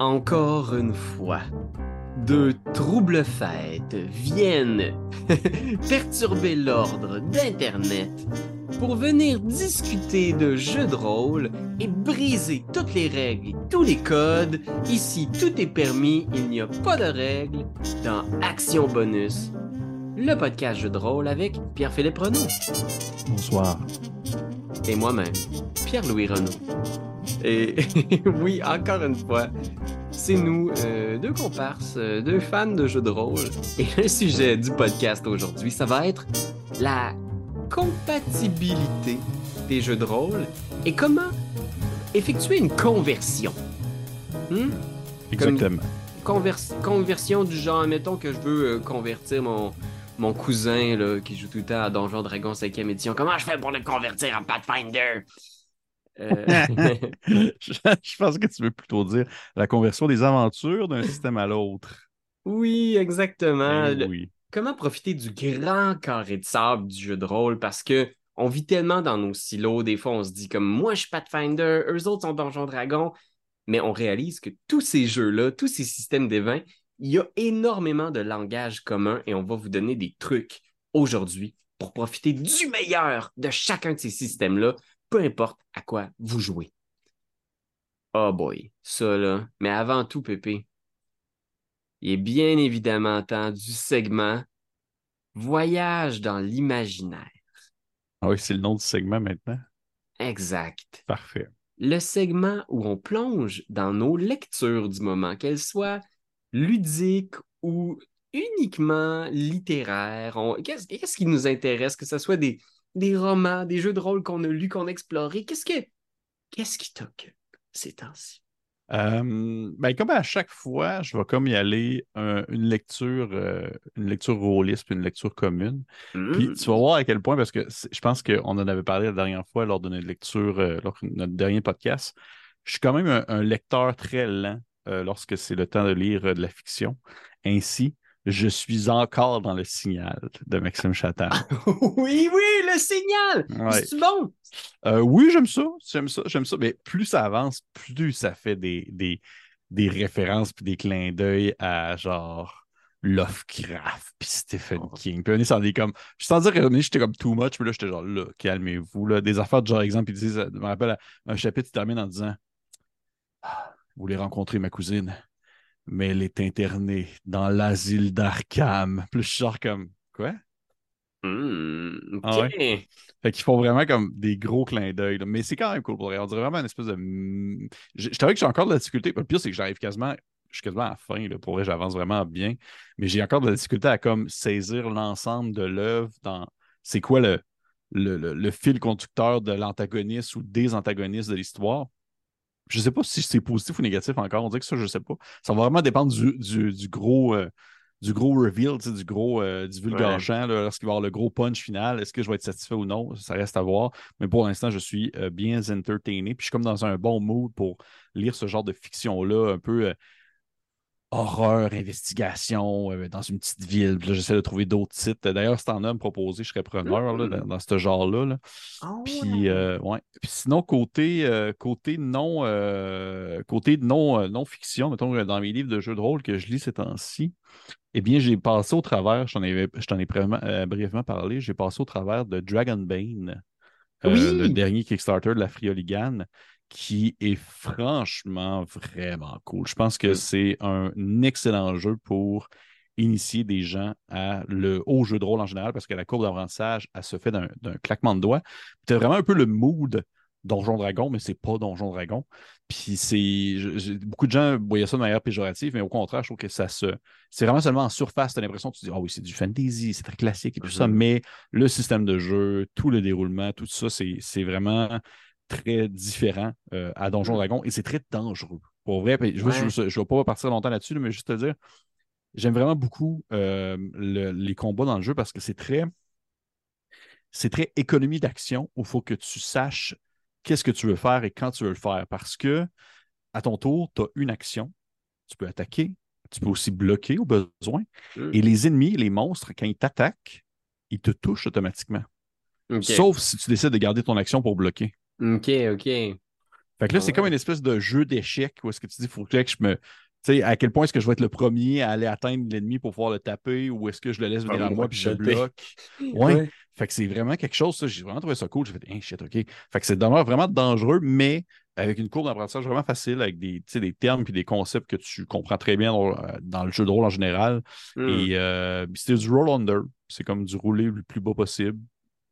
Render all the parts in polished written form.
Encore une fois, deux troubles fêtes viennent perturber l'ordre d'Internet pour venir discuter de jeux de rôle et briser toutes les règles et tous les codes. Ici, tout est permis, il n'y a pas de règles dans Action Bonus, le podcast jeux de rôle avec Pierre-Philippe Renault. Bonsoir. Et moi-même, Pierre-Louis Renault. Et oui, encore une fois, c'est nous, deux comparses, deux fans de jeux de rôle. Et le sujet du podcast aujourd'hui, ça va être la compatibilité des jeux de rôle et comment effectuer une conversion. Exactement. Conversion du genre, mettons que je veux convertir mon cousin là, qui joue tout le temps à Donjons Dragons 5e édition. Comment je fais pour le convertir en Pathfinder? Je pense que tu veux plutôt dire la conversion des aventures d'un système à l'autre. Oui, exactement. Oui. Comment profiter du grand carré de sable du jeu de rôle, parce que on vit tellement dans nos silos, des fois on se dit comme moi je suis Pathfinder, eux autres sont Donjons Dragons, mais on réalise que tous ces jeux-là, tous ces systèmes d'évents, il y a énormément de langage commun et on va vous donner des trucs aujourd'hui pour profiter du meilleur de chacun de ces systèmes-là. Peu importe à quoi vous jouez. Oh boy, ça là. Mais avant tout, Pépé, il est bien évidemment temps du segment Voyage dans l'imaginaire. Ah oui, c'est le nom du segment maintenant. Exact. Parfait. Le segment où on plonge dans nos lectures du moment, qu'elles soient ludiques ou uniquement littéraires. Qu'est-ce qui nous intéresse, que ce soit des romans, des jeux de rôle qu'on a lus, qu'on a explorés. Qu'est-ce qui t'occupe ces temps-ci? Ben comme à chaque fois, je vais comme y aller une lecture rôliste, une lecture commune. Puis tu vas voir à quel point, parce que je pense qu'on en avait parlé la dernière fois lors de notre lecture, lors de notre dernier podcast. Je suis quand même un lecteur très lent lorsque c'est le temps de lire de la fiction. Ainsi, je suis encore dans le signal de Maxime Châtard. Oui, le signal! Ouais. C'est bon? Oui, j'aime ça. Mais plus ça avance, plus ça fait des références puis des clins d'œil à genre Lovecraft puis Stephen King. Puis on est sans dire comme... Je suis sans dire que j'étais comme too much, mais là, j'étais genre là, calmez-vous. Là. Des affaires de genre, exemple, ils disent, je me rappelle, un chapitre, il termine en disant « Vous voulez rencontrer ma cousine? » Mais elle est internée dans l'asile d'Arkham. Plus genre comme, quoi? Okay. Ah ouais? Fait qu'ils font vraiment comme des gros clins d'œil. Là. Mais c'est quand même cool pour vrai. On dirait vraiment une espèce de... Je t'avoue que j'ai encore de la difficulté. Le pire, c'est que je suis quasiment à la fin. Là. Pour vrai, j'avance vraiment bien. Mais j'ai encore de la difficulté à comme saisir l'ensemble de l'œuvre dans... C'est quoi le fil conducteur de l'antagoniste ou des antagonistes de l'histoire? Je ne sais pas si c'est positif ou négatif encore. On dirait que ça, je ne sais pas. Ça va vraiment dépendre du gros reveal, du vulgaire champ, là, lorsqu'il va y avoir le gros punch final. Est-ce que je vais être satisfait ou non? Ça reste à voir. Mais pour l'instant, je suis bien entertainé. Puis je suis comme dans un bon mood pour lire ce genre de fiction-là, un peu horreur, investigation, dans une petite ville. Puis là, j'essaie de trouver d'autres titres. D'ailleurs, si t'en as à me proposer, je serais preneur là, dans ce genre-là. Là. Oh, puis, ouais. Puis sinon, côté non-fiction, mettons, dans mes livres de jeux de rôle que je lis ces temps-ci, eh bien, j'ai passé au travers, brièvement parlé, j'ai passé au travers de Dragonbane, le dernier Kickstarter de la Fria Ligan, qui est franchement vraiment cool. Je pense que c'est un excellent jeu pour initier des gens au jeu de rôle en général, parce que la courbe d'apprentissage, elle se fait d'un claquement de doigts. T'as vraiment un peu le mood Donjon Dragon, mais c'est pas Donjon Dragon. Puis beaucoup de gens voyaient ça de manière péjorative, mais au contraire, je trouve que c'est vraiment seulement en surface. T'as l'impression que tu te dis, ah oui, c'est du fantasy, c'est très classique et tout ça, mais le système de jeu, tout le déroulement, tout ça, c'est vraiment... très différent à Donjon Dragon et c'est très dangereux. Pour vrai, je ne vais pas partir longtemps là-dessus, mais juste te dire, j'aime vraiment beaucoup les combats dans le jeu parce que c'est très économie d'action où il faut que tu saches qu'est-ce que tu veux faire et quand tu veux le faire parce que à ton tour, tu as une action, tu peux attaquer, tu peux aussi bloquer au besoin et les ennemis, les monstres, quand ils t'attaquent, ils te touchent automatiquement. Sauf si tu décides de garder ton action pour bloquer. OK. Fait que là, c'est comme une espèce de jeu d'échecs où est-ce que tu dis, il faut que je me... Tu sais, à quel point est-ce que je vais être le premier à aller atteindre l'ennemi pour pouvoir le taper ou est-ce que je le laisse venir à moi puis je le bloque? Ouais. Fait que c'est vraiment quelque chose, ça. J'ai vraiment trouvé ça cool. J'ai fait, hein, shit, OK. Fait que c'est vraiment dangereux, mais avec une courbe d'apprentissage vraiment facile, avec des termes puis des concepts que tu comprends très bien dans le jeu de rôle en général. Et c'était du roll under. C'est comme du rouler le plus bas possible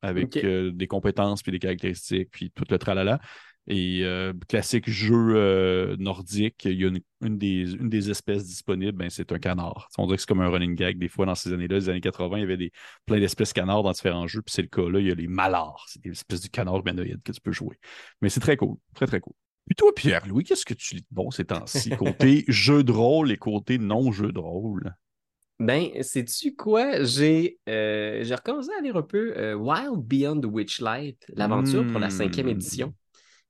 avec des compétences puis des caractéristiques puis tout le tralala. Et classique jeu nordique, il y a une des espèces disponibles, ben, c'est un canard. On dirait que c'est comme un running gag. Des fois, dans ces années-là, les années 80, il y avait plein d'espèces canards dans différents jeux. Puis c'est le cas là, il y a les malards. C'est des espèces de canards humanoïdes que tu peux jouer. Mais c'est très cool, très, très cool. Puis toi, Pierre-Louis, qu'est-ce que tu lis de bon ces temps-ci, côté jeu de rôle et côté non-jeu de rôle? Ben, sais-tu quoi? J'ai recommencé à lire un peu Wild Beyond the Witchlight, l'aventure pour la 5e édition.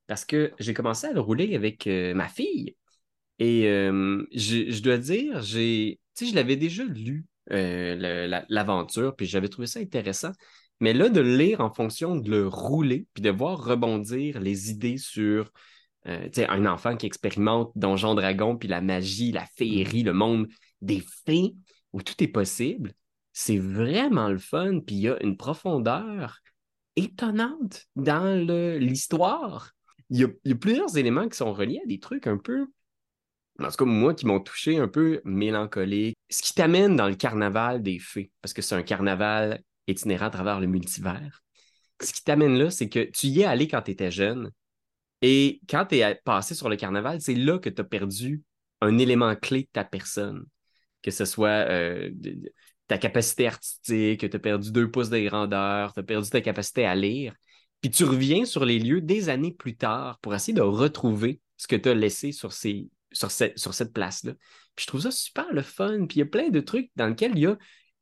Parce que j'ai commencé à le rouler avec ma fille. Et je dois dire, je l'avais déjà lu, l'aventure, puis j'avais trouvé ça intéressant. Mais là, de le lire en fonction de le rouler, puis de voir rebondir les idées sur un enfant qui expérimente Donjons Dragons, puis la magie, la féerie, le monde des fées, où tout est possible, c'est vraiment le fun. Puis il y a une profondeur étonnante dans l'histoire. Il y a plusieurs éléments qui sont reliés à des trucs un peu, en tout cas moi, qui m'ont touché un peu mélancolique. Ce qui t'amène dans le carnaval des fées, parce que c'est un carnaval itinérant à travers le multivers. Ce qui t'amène là, c'est que tu y es allé quand tu étais jeune, et quand tu es passé sur le carnaval, c'est là que tu as perdu un élément clé de ta personne, que ce soit ta capacité artistique, tu as perdu 2 pouces de grandeur, tu as perdu ta capacité à lire. Puis tu reviens sur les lieux des années plus tard pour essayer de retrouver ce que tu as laissé sur cette place-là. Puis je trouve ça super le fun. Puis il y a plein de trucs dans lesquels il y a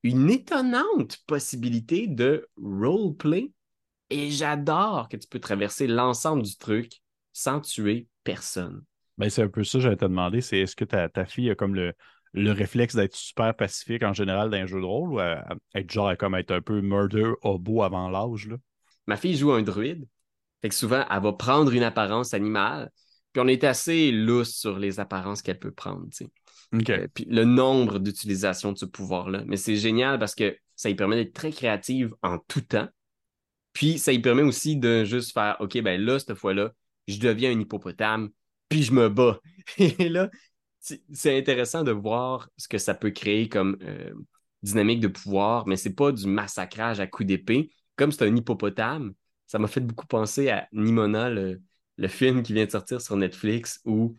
une étonnante possibilité de roleplay. Et j'adore que tu peux traverser l'ensemble du truc sans tuer personne. Ben, c'est un peu ça que j'allais te demander. C'est est-ce que ta fille a comme le réflexe d'être super pacifique en général dans un jeu de rôle ou être un peu murder hobo avant l'âge, là? Ma fille joue un druide, fait que souvent, elle va prendre une apparence animale, puis on est assez lousse sur les apparences qu'elle peut prendre, tu sais. Okay. Puis le nombre d'utilisations de ce pouvoir-là. Mais c'est génial parce que ça lui permet d'être très créative en tout temps, puis ça lui permet aussi de juste faire, OK, ben là, cette fois-là, je deviens un hippopotame, puis je me bats. Et là, c'est intéressant de voir ce que ça peut créer comme dynamique de pouvoir, mais c'est pas du massacrage à coups d'épée. Comme c'est un hippopotame, ça m'a fait beaucoup penser à Nimona, le film qui vient de sortir sur Netflix, où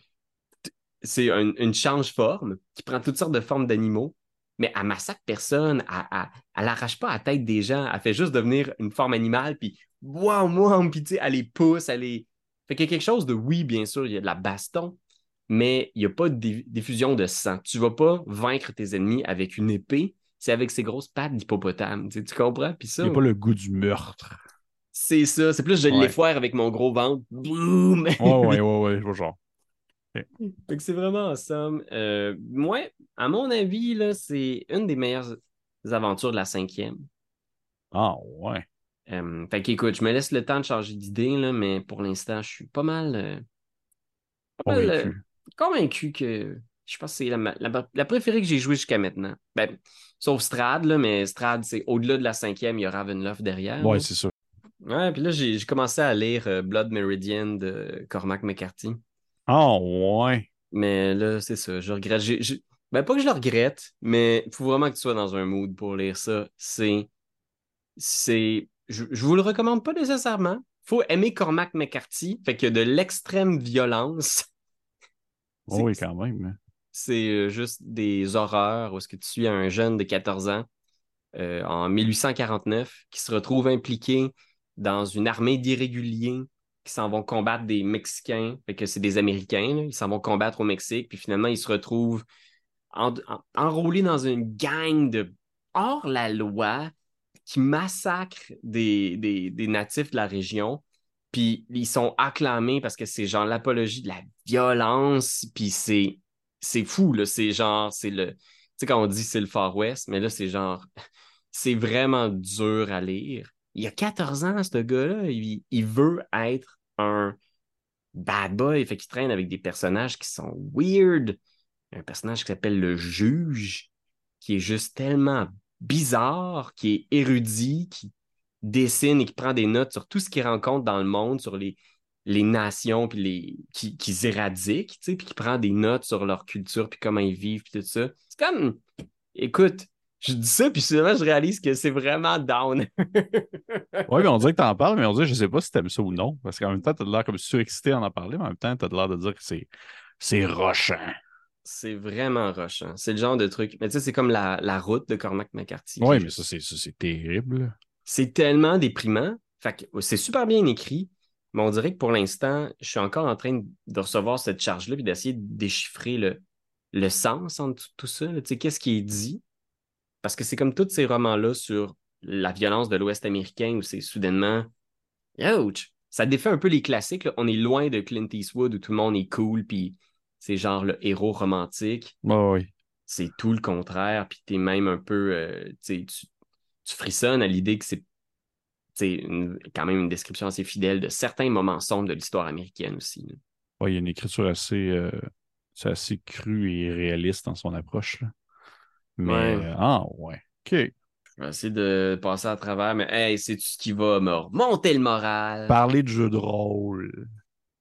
c'est une change-forme qui prend toutes sortes de formes d'animaux, mais elle massacre personne, elle n'arrache pas la tête des gens, elle fait juste devenir une forme animale, puis waouh, waouh, puis tu sais, elle les pousse, elle les... Fait qu'il y a quelque chose de, oui, bien sûr, il y a de la baston, mais il n'y a pas de diffusion de sang. Tu ne vas pas vaincre tes ennemis avec une épée, c'est avec ses grosses pattes d'hippopotame. Tu comprends? Puis ça, il n'y a pas le goût du meurtre. C'est ça. C'est plus je l'effoire avec mon gros ventre. Boum! Ouais. Genre. Okay. Fait que c'est vraiment en somme. Moi, à mon avis, là, c'est une des meilleures aventures de la 5e. Ah ouais. Fait qu'écoute, je me laisse le temps de changer d'idée, là, mais pour l'instant, je suis pas mal convaincu que... Je pense que c'est la préférée que j'ai jouée jusqu'à maintenant. Ben, sauf Strahd, là, mais Strahd, c'est au-delà de la 5e, il y a Ravenloft derrière. Oui, c'est ça. Ouais, puis là, j'ai commencé à lire Blood Meridian de Cormac McCarthy. Oh, ouais. Mais là, c'est ça, je regrette. Ben, pas que je le regrette, mais il faut vraiment que tu sois dans un mood pour lire ça. Je vous le recommande pas nécessairement. Faut aimer Cormac McCarthy, fait qu'il y a de l'extrême violence. Oui, quand même. C'est juste des horreurs où est-ce que tu suis un jeune de 14 ans en 1849 qui se retrouve impliqué dans une armée d'irréguliers qui s'en vont combattre des Mexicains, fait que c'est des Américains, là, ils s'en vont combattre au Mexique, puis finalement ils se retrouvent enrôlés dans une gang de hors-la-loi qui massacrent des natifs de la région. Puis ils sont acclamés parce que c'est genre l'apologie de la violence, puis c'est fou, là, c'est genre, c'est le... Tu sais, quand on dit c'est le Far West, mais là, c'est genre... C'est vraiment dur à lire. Il y a 14 ans, ce gars-là, il veut être un bad boy, fait qu'il traîne avec des personnages qui sont weird. Un personnage qui s'appelle le juge, qui est juste tellement bizarre, qui est érudit, qui dessine et qui prend des notes sur tout ce qu'il rencontre dans le monde, sur les nations puis les qu'ils éradiquent, tu sais, puis qui prend des notes sur leur culture puis comment ils vivent puis tout ça. C'est comme, écoute, je dis ça puis souvent je réalise que c'est vraiment down. Oui, mais on dirait que t'en parles, mais on dirait, je sais pas si t'aimes ça ou non, parce qu'en même temps t'as de l'air comme surexcité à en parler, mais en même temps t'as de l'air de dire que c'est rochant. C'est vraiment rochant. C'est le genre de truc. Mais tu sais, c'est comme la route de Cormac McCarthy. Oui, mais ça, c'est terrible. C'est tellement déprimant. Fait que c'est super bien écrit, mais on dirait que pour l'instant, je suis encore en train de recevoir cette charge-là et d'essayer de déchiffrer le sens en tout ça. Tu sais, qu'est-ce qui est dit? Parce que c'est comme tous ces romans-là sur la violence de l'Ouest américain où c'est soudainement... Youch! Ça défait un peu les classiques. Là. On est loin de Clint Eastwood où tout le monde est cool puis... C'est genre le héros romantique. Oh oui. C'est tout le contraire. Puis t'es même un peu... tu frissonnes à l'idée que c'est quand même une description assez fidèle de certains moments sombres de l'histoire américaine aussi. Oui, il y a une écriture assez crue et réaliste dans son approche. Là. Mais... Ouais. Ouais. OK. Je vais essayer de passer à travers, mais hey, c'est-tu ce qui va me remonter le moral? Parler de jeux de rôle.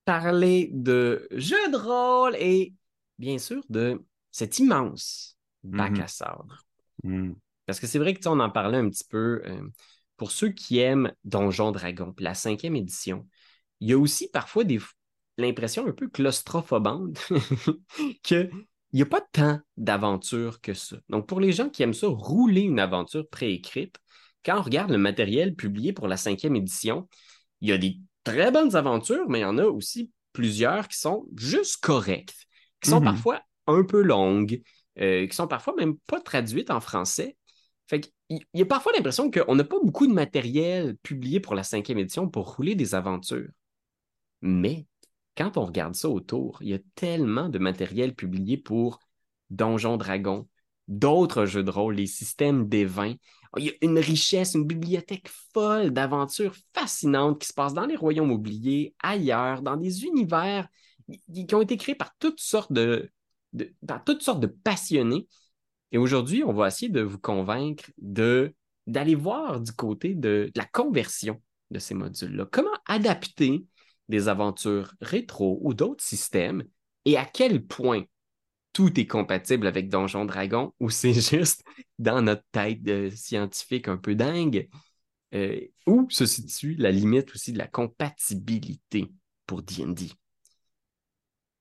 Parler de jeux de rôle et, bien sûr, de cet immense bac à sabre. Mmh. Parce que c'est vrai que on en parlait un petit peu. Pour ceux qui aiment Donjons Dragons, la 5e édition, il y a aussi parfois l'impression un peu claustrophobante qu'il n'y a pas tant d'aventures que ça. Donc, pour les gens qui aiment ça, rouler une aventure préécrite, quand on regarde le matériel publié pour la 5e édition, il y a des très bonnes aventures, mais il y en a aussi plusieurs qui sont juste correctes, qui sont parfois un peu longues, qui sont parfois même pas traduites en français. Fait qu'il y a parfois l'impression qu'on n'a pas beaucoup de matériel publié pour la 5e édition pour rouler des aventures. Mais quand on regarde ça autour, il y a tellement de matériel publié pour Donjons Dragons, d'autres jeux de rôle, les systèmes des vins. Il y a une richesse, une bibliothèque folle d'aventures fascinantes qui se passent dans les royaumes oubliés, ailleurs, dans des univers qui ont été créés par toutes sortes de passionnés. Et aujourd'hui, on va essayer de vous convaincre d'aller voir du côté de la conversion de ces modules-là. Comment adapter des aventures rétro ou d'autres systèmes et à quel point tout est compatible avec Donjons Dragons ou c'est juste dans notre tête de scientifique un peu dingue. Où se situe la limite aussi de la compatibilité pour D&D?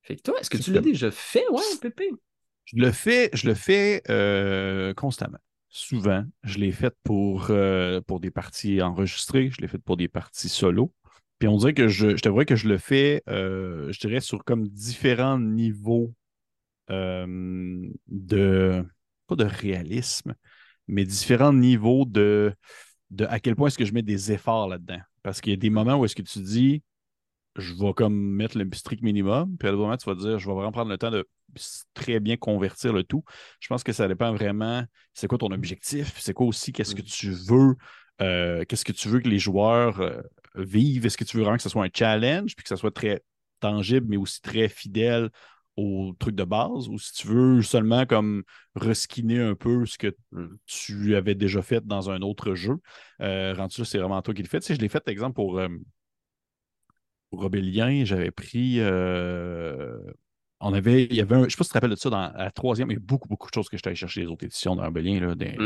Fait que toi, est-ce que tu l'as déjà fait, ouais, Pépé? Je le fais constamment. Souvent, je l'ai fait pour des parties enregistrées, je l'ai fait pour des parties solo. Puis on dirait que je t'avouerais que je le fais, je dirais, sur comme différents niveaux. Pas de réalisme, mais différents niveaux de à quel point est-ce que je mets des efforts là-dedans. Parce qu'il y a des moments où est-ce que tu dis je vais comme mettre le strict minimum, puis à un moment tu vas dire je vais vraiment prendre le temps de très bien convertir le tout. Je pense que ça dépend vraiment c'est quoi ton objectif, c'est quoi aussi qu'est-ce que tu veux, qu'est-ce que tu veux que les joueurs vivent, est-ce que tu veux vraiment que ce soit un challenge, puis que ça soit très tangible, mais aussi très fidèle au truc de base, ou si tu veux seulement comme reskiner un peu ce que tu avais déjà fait dans un autre jeu. Rendu là, c'est vraiment toi qui le fais. Tu sais, je l'ai fait, par exemple, pour Robélien, j'avais pris... il y avait je sais pas si tu te rappelles de ça, dans la 3e, il y a beaucoup de choses que j'étais allé chercher les autres éditions de Robélien, là, des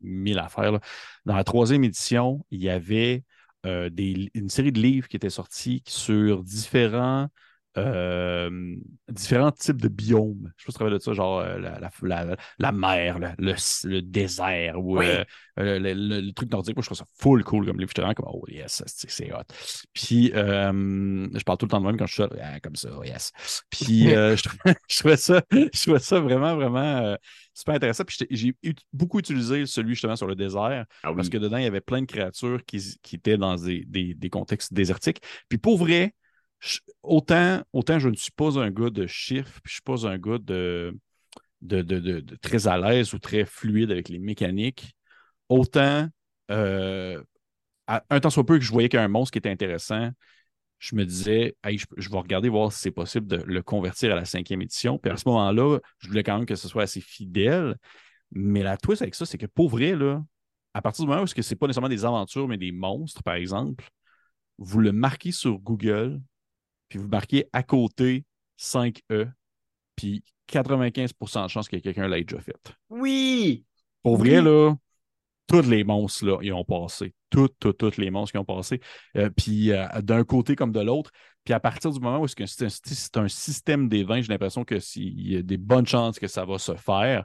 1000 affaires. Là. Dans la 3e édition, il y avait une série de livres qui étaient sortis sur différents types de biomes. Je sais pas si tu te rappelles de ça, genre la mer, le désert, ou oui. Le truc nordique. Moi, je trouve ça full cool comme livre. J'étais vraiment comme oh yes, c'est hot. Puis je parle tout le temps de même quand je suis seul, comme ça, oh yes. Puis je trouvais ça vraiment, vraiment super intéressant. Puis j'ai beaucoup utilisé celui justement sur le désert, parce que dedans, il y avait plein de créatures qui étaient dans des contextes désertiques. Puis pour vrai, Autant je ne suis pas un gars de chiffres, puis je ne suis pas un gars de très à l'aise ou très fluide avec les mécaniques, autant un temps soit peu que je voyais qu'il y a un monstre qui était intéressant, je me disais, hey, je vais regarder voir si c'est possible de le convertir à la 5e édition. Puis à ce moment-là, je voulais quand même que ce soit assez fidèle. Mais la twist avec ça, c'est que pour vrai, là, à partir du moment où ce n'est pas nécessairement des aventures, mais des monstres, par exemple, vous le marquez sur Google, puis vous marquez à côté 5E, puis 95% de chance que quelqu'un l'ait déjà fait. Oui! Pour vrai, là, tous les monstres, là, ils ont passé. Toutes les monstres qui ont passé. Puis d'un côté comme de l'autre. Puis à partir du moment où est-ce que c'est un système des 20, j'ai l'impression que il y a des bonnes chances que ça va se faire.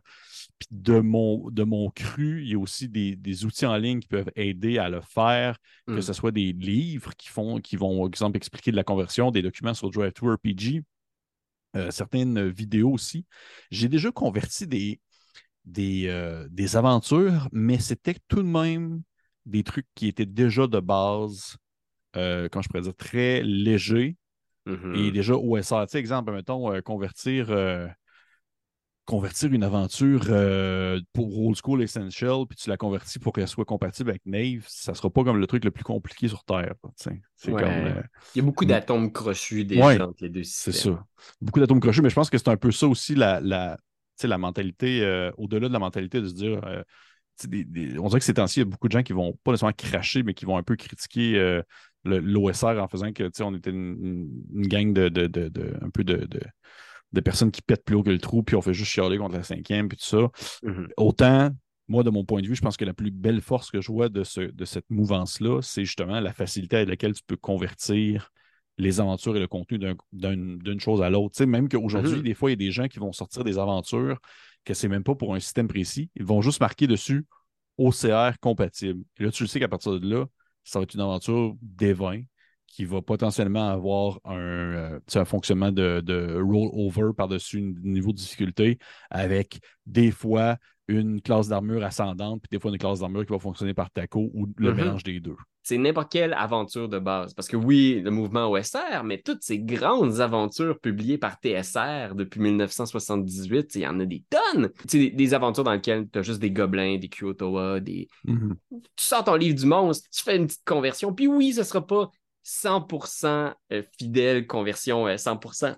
Puis de mon cru, il y a aussi des outils en ligne qui peuvent aider à le faire, que ce soit des livres qui vont, par exemple, expliquer de la conversion, des documents sur Drive-Thru RPG, certaines vidéos aussi. J'ai déjà converti des aventures, mais c'était tout de même des trucs qui étaient déjà de base, quand je pourrais dire, très légers, et déjà OSR. Tu sais, exemple, mettons, convertir une aventure pour Old School Essential, puis tu la convertis pour qu'elle soit compatible avec Nave, ça sera pas comme le truc le plus compliqué sur Terre. C'est comme, il y a beaucoup d'atomes crochus entre les deux systèmes. C'est ça. Beaucoup d'atomes crochus, mais je pense que c'est un peu ça aussi, la mentalité, au-delà de la mentalité de se dire... on dirait que ces temps-ci, il y a beaucoup de gens qui vont pas nécessairement cracher, mais qui vont un peu critiquer l'OSR en faisant que on était une gang de personnes qui pètent plus haut que le trou, puis on fait juste chialer contre la 5e, puis tout ça. Autant, moi, de mon point de vue, je pense que la plus belle force que je vois de cette mouvance-là, c'est justement la facilité avec laquelle tu peux convertir les aventures et le contenu d'une chose à l'autre. Tu sais, même qu'aujourd'hui, des fois, il y a des gens qui vont sortir des aventures que c'est même pas pour un système précis. Ils vont juste marquer dessus OCR compatible. Et là, tu le sais qu'à partir de là, ça va être une aventure D20 qui va potentiellement avoir un fonctionnement de roll-over par-dessus un niveau de difficulté avec des fois une classe d'armure ascendante puis des fois une classe d'armure qui va fonctionner par taco ou le mélange des deux. C'est n'importe quelle aventure de base. Parce que oui, le mouvement OSR, mais toutes ces grandes aventures publiées par TSR depuis 1978, il y en a des tonnes. Des aventures dans lesquelles tu as juste des gobelins, des Kyotoa, des... Tu sors ton livre du monstre, tu fais une petite conversion, puis oui, ce ne sera pas 100% fidèle, conversion 100%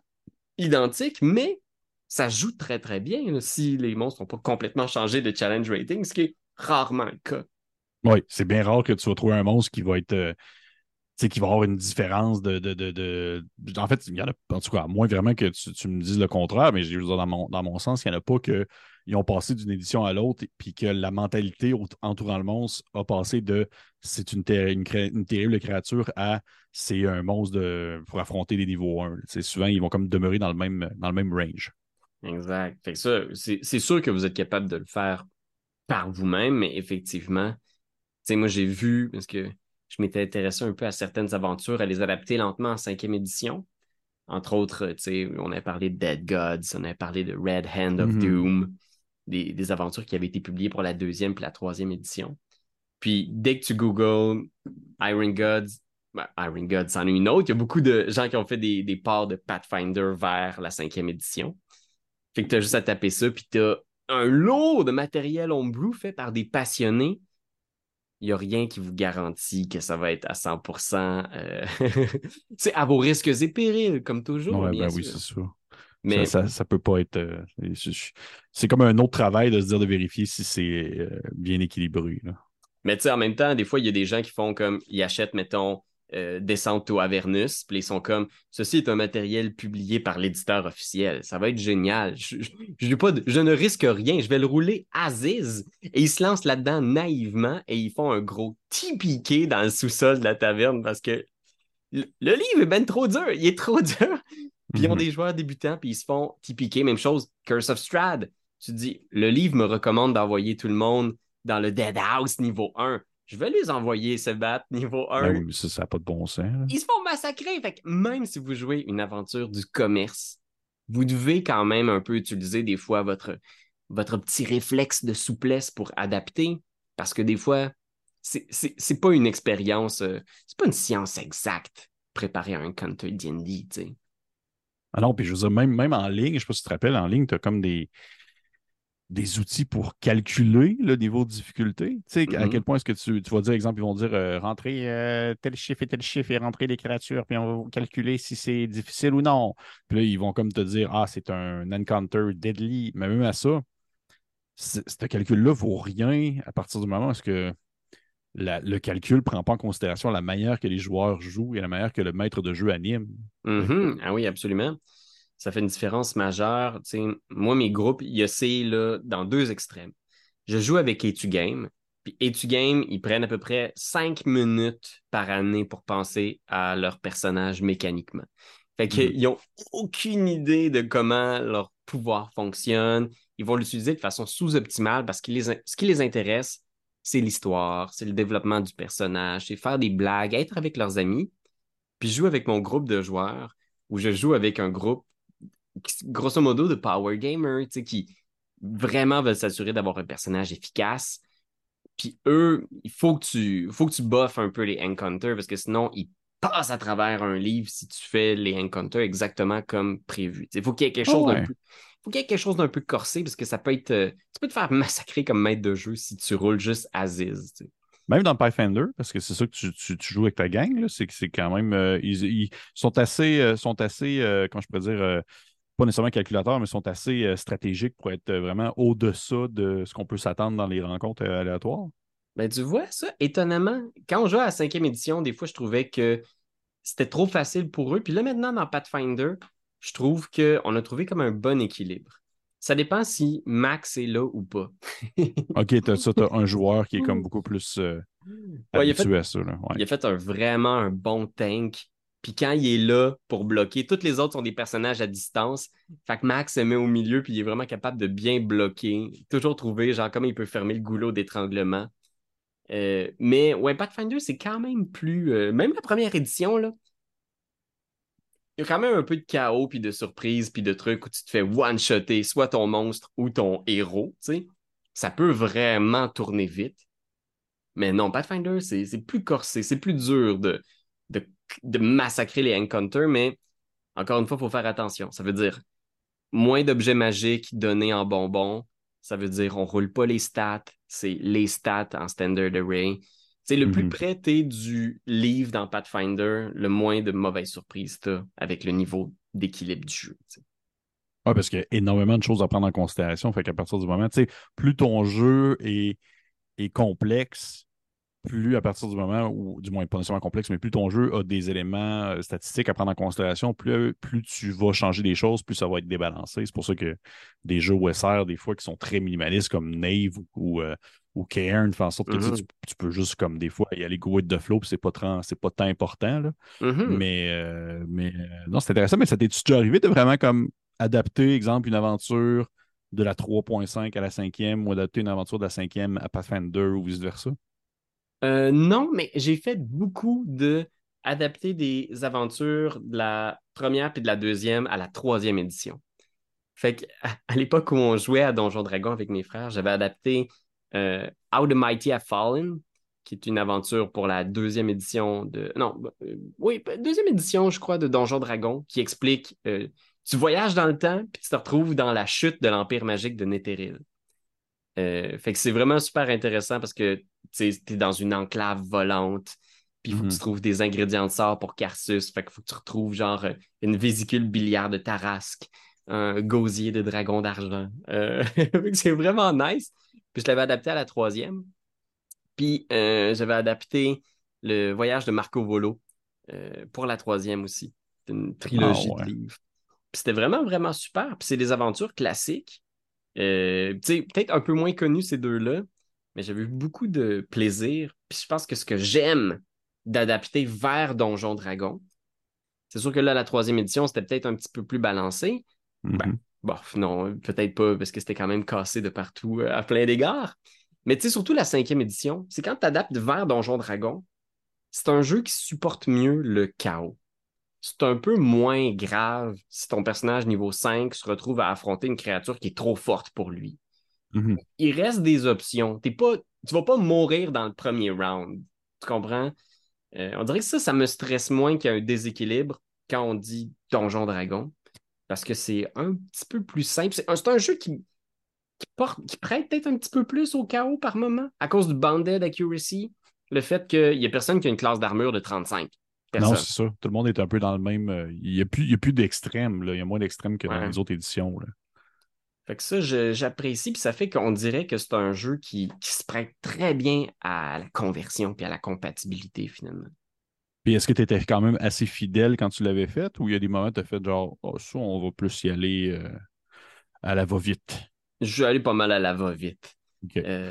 identique, mais ça joue très, très bien là, si les monstres n'ont pas complètement changé de challenge rating, ce qui est rarement le cas. Oui, c'est bien rare que tu vas trouver un monstre qui va être, qui va avoir une différence En fait, il y en a, en tout cas, à moins vraiment que tu me dises le contraire, mais je veux dire, dans mon sens, il n'y en a pas qu'ils ont passé d'une édition à l'autre puis que la mentalité entourant le monstre a passé de « c'est une terrible créature » à « c'est un monstre pour affronter des niveaux 1 ». Souvent, ils vont comme demeurer dans le même range. Exact. Fait que ça, c'est sûr que vous êtes capable de le faire par vous-même, mais effectivement... Moi, j'ai vu, parce que je m'étais intéressé un peu à certaines aventures, à les adapter lentement en 5e édition. Entre autres, on a parlé de Dead Gods, on a parlé de Red Hand of Doom, des aventures qui avaient été publiées pour la 2e puis la 3e édition. Puis, dès que tu googles Iron Gods, Iron Gods en est une autre. Il y a beaucoup de gens qui ont fait des parts de Pathfinder vers la 5e édition. Fait que tu as juste à taper ça, puis tu as un lot de matériel homebrew fait par des passionnés. Il n'y a rien qui vous garantit que ça va être à 100%. C'est à vos risques et périls, comme toujours. Ouais, oui, c'est ça. Mais... Ça peut pas être... c'est comme un autre travail de se dire de vérifier si c'est bien équilibré. Là. Mais tu sais, en même temps, des fois, il y a des gens qui font comme... Ils achètent, mettons, Descent into Avernus, puis ils sont comme... Ceci est un matériel publié par l'éditeur officiel. Ça va être génial. Je ne risque rien. Je vais le rouler Aziz. Et ils se lancent là-dedans naïvement et ils font un gros tipiqué dans le sous-sol de la taverne parce que le livre est ben trop dur. Il est trop dur. Puis ils ont des joueurs débutants puis ils se font tipiquer. Même chose, Curse of Strahd. Tu te dis, le livre me recommande d'envoyer tout le monde dans le Deadhouse niveau 1. Je vais les envoyer se battre niveau 1. Ben oui, mais ça n'a pas de bon sens. Là. Ils se font massacrer. Fait que même si vous jouez une aventure du commerce, vous devez quand même un peu utiliser des fois votre petit réflexe de souplesse pour adapter. Parce que des fois, c'est pas une expérience, c'est pas une science exacte préparer un Counter D&D, tu sais. Ah non, puis je veux dire, même en ligne, je sais pas si tu te rappelles, en ligne, tu as comme des... des outils pour calculer le niveau de difficulté. Tu sais, à quel point est-ce que tu vas dire, exemple, ils vont dire rentrez tel chiffre et rentrez les créatures, puis on va calculer si c'est difficile ou non. Puis là, ils vont comme te dire c'est un encounter deadly. Mais même à ça, ce calcul-là vaut rien à partir du moment où est-ce que le calcul ne prend pas en considération la manière que les joueurs jouent et la manière que le maître de jeu anime. Ah oui, absolument. Ça fait une différence majeure. T'sais, moi, mes groupes, il y a dans deux extrêmes. Je joue avec Etu Game, puis Etu Game, ils prennent à peu près 5 minutes par année pour penser à leur personnage mécaniquement. Fait qu'ils n'ont aucune idée de comment leur pouvoir fonctionne. Ils vont l'utiliser de façon sous-optimale parce que ce qui les intéresse, c'est l'histoire, c'est le développement du personnage, c'est faire des blagues, être avec leurs amis. Puis je joue avec mon groupe de joueurs où je joue avec un groupe grosso modo de power gamer, tu sais, qui vraiment veulent s'assurer d'avoir un personnage efficace. Puis eux, il faut que tu buffes un peu les encounters parce que sinon, ils passent à travers un livre si tu fais les encounters exactement comme prévu. Tu sais, faut qu'il y ait quelque chose d'un peu corsé parce que ça peut être... Tu peux te faire massacrer comme maître de jeu si tu roules juste Aziz, tu sais. Même dans Pathfinder, parce que c'est ça que tu joues avec ta gang, là, c'est que c'est quand même... ils sont assez... comment je pourrais dire... pas nécessairement calculateurs, mais sont assez stratégiques pour être vraiment au-dessous de ce qu'on peut s'attendre dans les rencontres aléatoires. Ben, tu vois ça, étonnamment. Quand on jouait à la 5e édition, des fois, je trouvais que c'était trop facile pour eux. Puis là, maintenant, dans Pathfinder, je trouve qu'on a trouvé comme un bon équilibre. Ça dépend si Max est là ou pas. OK, t'as un joueur qui est comme beaucoup plus habitué à ça. Là. Ouais. Il a fait vraiment un bon tank. Puis quand il est là pour bloquer, toutes les autres sont des personnages à distance. Fait que Max se met au milieu puis il est vraiment capable de bien bloquer. Toujours trouver genre comment il peut fermer le goulot d'étranglement. Mais ouais, Pathfinder, c'est quand même plus... même la première édition, là, il y a quand même un peu de chaos puis de surprise puis de trucs où tu te fais one-shotter soit ton monstre ou ton héros, tu sais. Ça peut vraiment tourner vite. Mais non, Pathfinder, c'est plus corsé, c'est plus dur de massacrer les encounters, mais encore une fois, il faut faire attention. Ça veut dire moins d'objets magiques donnés en bonbons. Ça veut dire on ne roule pas les stats. C'est les stats en standard array. C'est le plus près t'es du livre dans Pathfinder, le moins de mauvaises surprises t'as avec le niveau d'équilibre du jeu. Oui, parce qu'il y a énormément de choses à prendre en considération. Fait qu'à partir du moment, plus ton jeu est complexe, plus à partir du moment où, du moins pas nécessairement complexe, mais plus ton jeu a des éléments statistiques à prendre en considération, plus tu vas changer des choses, plus ça va être débalancé. C'est pour ça que des jeux OSR, des fois, qui sont très minimalistes, comme Nave ou Cairn, font en sorte que tu peux juste, comme des fois, y aller go with the flow, puis c'est pas tant important. Là. Mais non, c'est intéressant, mais ça t'es-tu arrivé de vraiment comme adapter, exemple, une aventure de la 3.5 à la 5e ou adapter une aventure de la 5e à Pathfinder ou vice-versa? Non, mais j'ai fait beaucoup d'adapter des aventures de la première puis de la deuxième à la 3e édition. Fait qu'à l'époque où on jouait à Donjons Dragons avec mes frères, j'avais adapté How the Mighty Have Fallen, qui est une aventure pour la 2e édition de... Non, oui, 2e édition, je crois, de Donjons Dragons, qui explique tu voyages dans le temps puis tu te retrouves dans la chute de l'Empire magique de Netheril. Fait que c'est vraiment super intéressant parce que tu es dans une enclave volante, puis il faut que tu trouves des ingrédients de sort pour Carsus. Fait qu'il faut que tu retrouves genre une vésicule biliaire de Tarasque, un gosier de dragon d'argent. C'est vraiment nice. Puis je l'avais adapté à la 3e. Puis j'avais adapté le voyage de Marco Polo pour la 3e aussi. C'est une trilogie de livres. Puis c'était vraiment, vraiment super. Puis c'est des aventures classiques. Peut-être un peu moins connus ces deux-là, mais j'avais eu beaucoup de plaisir. Puis je pense que ce que j'aime d'adapter vers Donjons Dragons, c'est sûr que là, la 3e édition, c'était peut-être un petit peu plus balancé. Non, peut-être pas, parce que c'était quand même cassé de partout à plein d'égards. Mais tu sais, surtout la 5e édition, c'est quand tu adaptes vers Donjons Dragons, c'est un jeu qui supporte mieux le chaos. C'est un peu moins grave si ton personnage niveau 5 se retrouve à affronter une créature qui est trop forte pour lui. Il reste des options. Tu vas pas mourir dans le premier round. Tu comprends? On dirait que ça me stresse moins qu'il y a un déséquilibre quand on dit Donjon Dragon. Parce que c'est un petit peu plus simple. C'est un jeu qui qui prête peut-être un petit peu plus au chaos par moment, à cause du banded accuracy, le fait qu'il n'y a personne qui a une classe d'armure de 35. Personne. Non, c'est ça. Tout le monde est un peu dans le même... Il n'y a plus d'extrême. Il y a moins d'extrême que dans les autres éditions. Là. Fait que ça, j'apprécie. Puis ça fait qu'on dirait que c'est un jeu qui se prête très bien à la conversion puis à la compatibilité, finalement. Puis est-ce que tu étais quand même assez fidèle quand tu l'avais fait? Ou il y a des moments où tu as fait genre, ça, on va plus y aller à la va-vite? Je suis allé pas mal à la va-vite. Okay.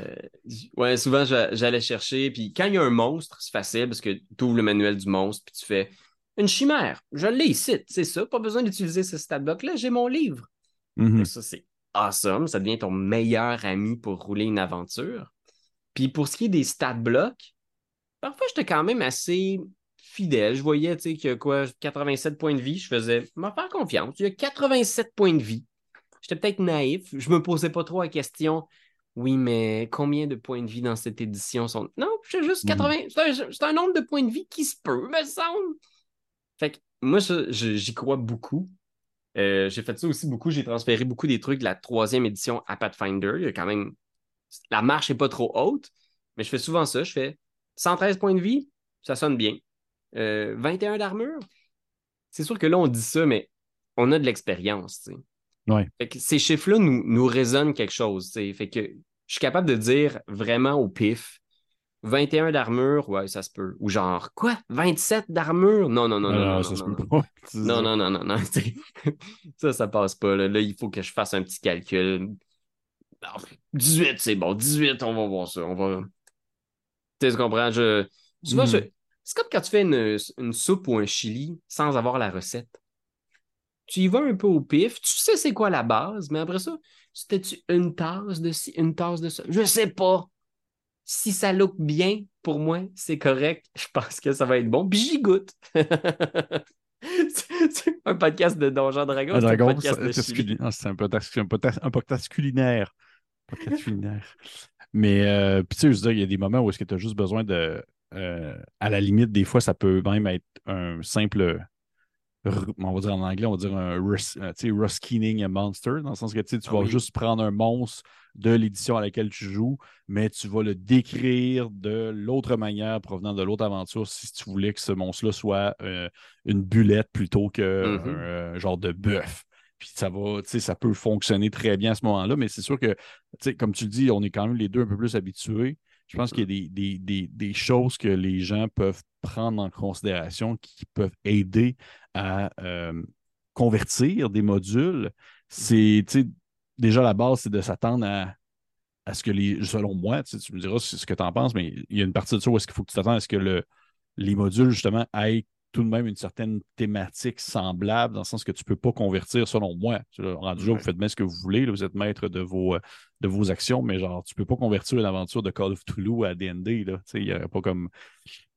Ouais, souvent, j'allais chercher. Puis quand il y a un monstre, c'est facile parce que tu ouvres le manuel du monstre puis tu fais une chimère. Je l'ai ici, c'est ça. Pas besoin d'utiliser ce stat-block-là, j'ai mon livre. Mm-hmm. Ça, c'est awesome. Ça devient ton meilleur ami pour rouler une aventure. Puis pour ce qui est des stat-blocks, parfois, j'étais quand même assez fidèle. Je voyais qu'il y a quoi, 87 points de vie. Je faisais, m'en faire confiance. Il y a 87 points de vie. J'étais peut-être naïf. Je me posais pas trop la question. Oui, mais combien de points de vie dans cette édition sont... Non, c'est juste 80... C'est un nombre de points de vie qui se peut, me semble. Fait que moi, j'y crois beaucoup. J'ai fait ça aussi beaucoup. J'ai transféré beaucoup des trucs de la 3e édition à Pathfinder. Il y a quand même... La marche n'est pas trop haute, mais je fais souvent ça. Je fais 113 points de vie, ça sonne bien. 21 d'armure. C'est sûr que là, on dit ça, mais on a de l'expérience, tu sais. Ouais. Fait que ces chiffres-là nous résonnent quelque chose. Fait que je suis capable de dire vraiment au pif 21 d'armure, ouais, ça se peut. Ou genre, quoi? 27 d'armure? Non. Ça passe pas. Là, il faut que je fasse un petit calcul. 18, c'est bon. 18, on va voir ça. Tu comprends? Tu vois, c'est comme quand tu fais une soupe ou un chili sans avoir la recette. Tu y vas un peu au pif, tu sais c'est quoi la base, mais après ça, c'était-tu une tasse de ci, une tasse de ça? Je sais pas. Si ça look bien, pour moi, c'est correct. Je pense que ça va être bon. Puis j'y goûte. C'est un podcast de Donjons Dragons. Un dragon, c'est un podcast culinaire. Mais, puis tu sais, je veux dire, il y a des moments où est-ce que tu as juste besoin de... à la limite, des fois, ça peut même être un simple... on va dire en anglais, on va dire un ruskinning a monster, dans le sens que tu vas juste prendre un monstre de l'édition à laquelle tu joues, mais tu vas le décrire de l'autre manière provenant de l'autre aventure si tu voulais que ce monstre-là soit une bulette plutôt qu'un genre de bœuf. Puis ça va, tu sais, ça peut fonctionner très bien à ce moment-là, mais c'est sûr que, comme tu le dis, on est quand même les deux un peu plus habitués. Je pense qu'il y a des choses que les gens peuvent prendre en considération qui peuvent aider à convertir des modules. C'est, déjà, la base, c'est de s'attendre à ce que les... Selon moi, tu me diras ce que tu en penses, mais il y a une partie de ça où est-ce qu'il faut que tu t'attendes à ce que les modules, justement, aient tout de même une certaine thématique semblable, dans le sens que tu ne peux pas convertir, selon moi. Rendu jour, vous faites bien ce que vous voulez, là, vous êtes maître de vos actions, mais genre, tu ne peux pas convertir une aventure de Call of Cthulhu à D&D. Il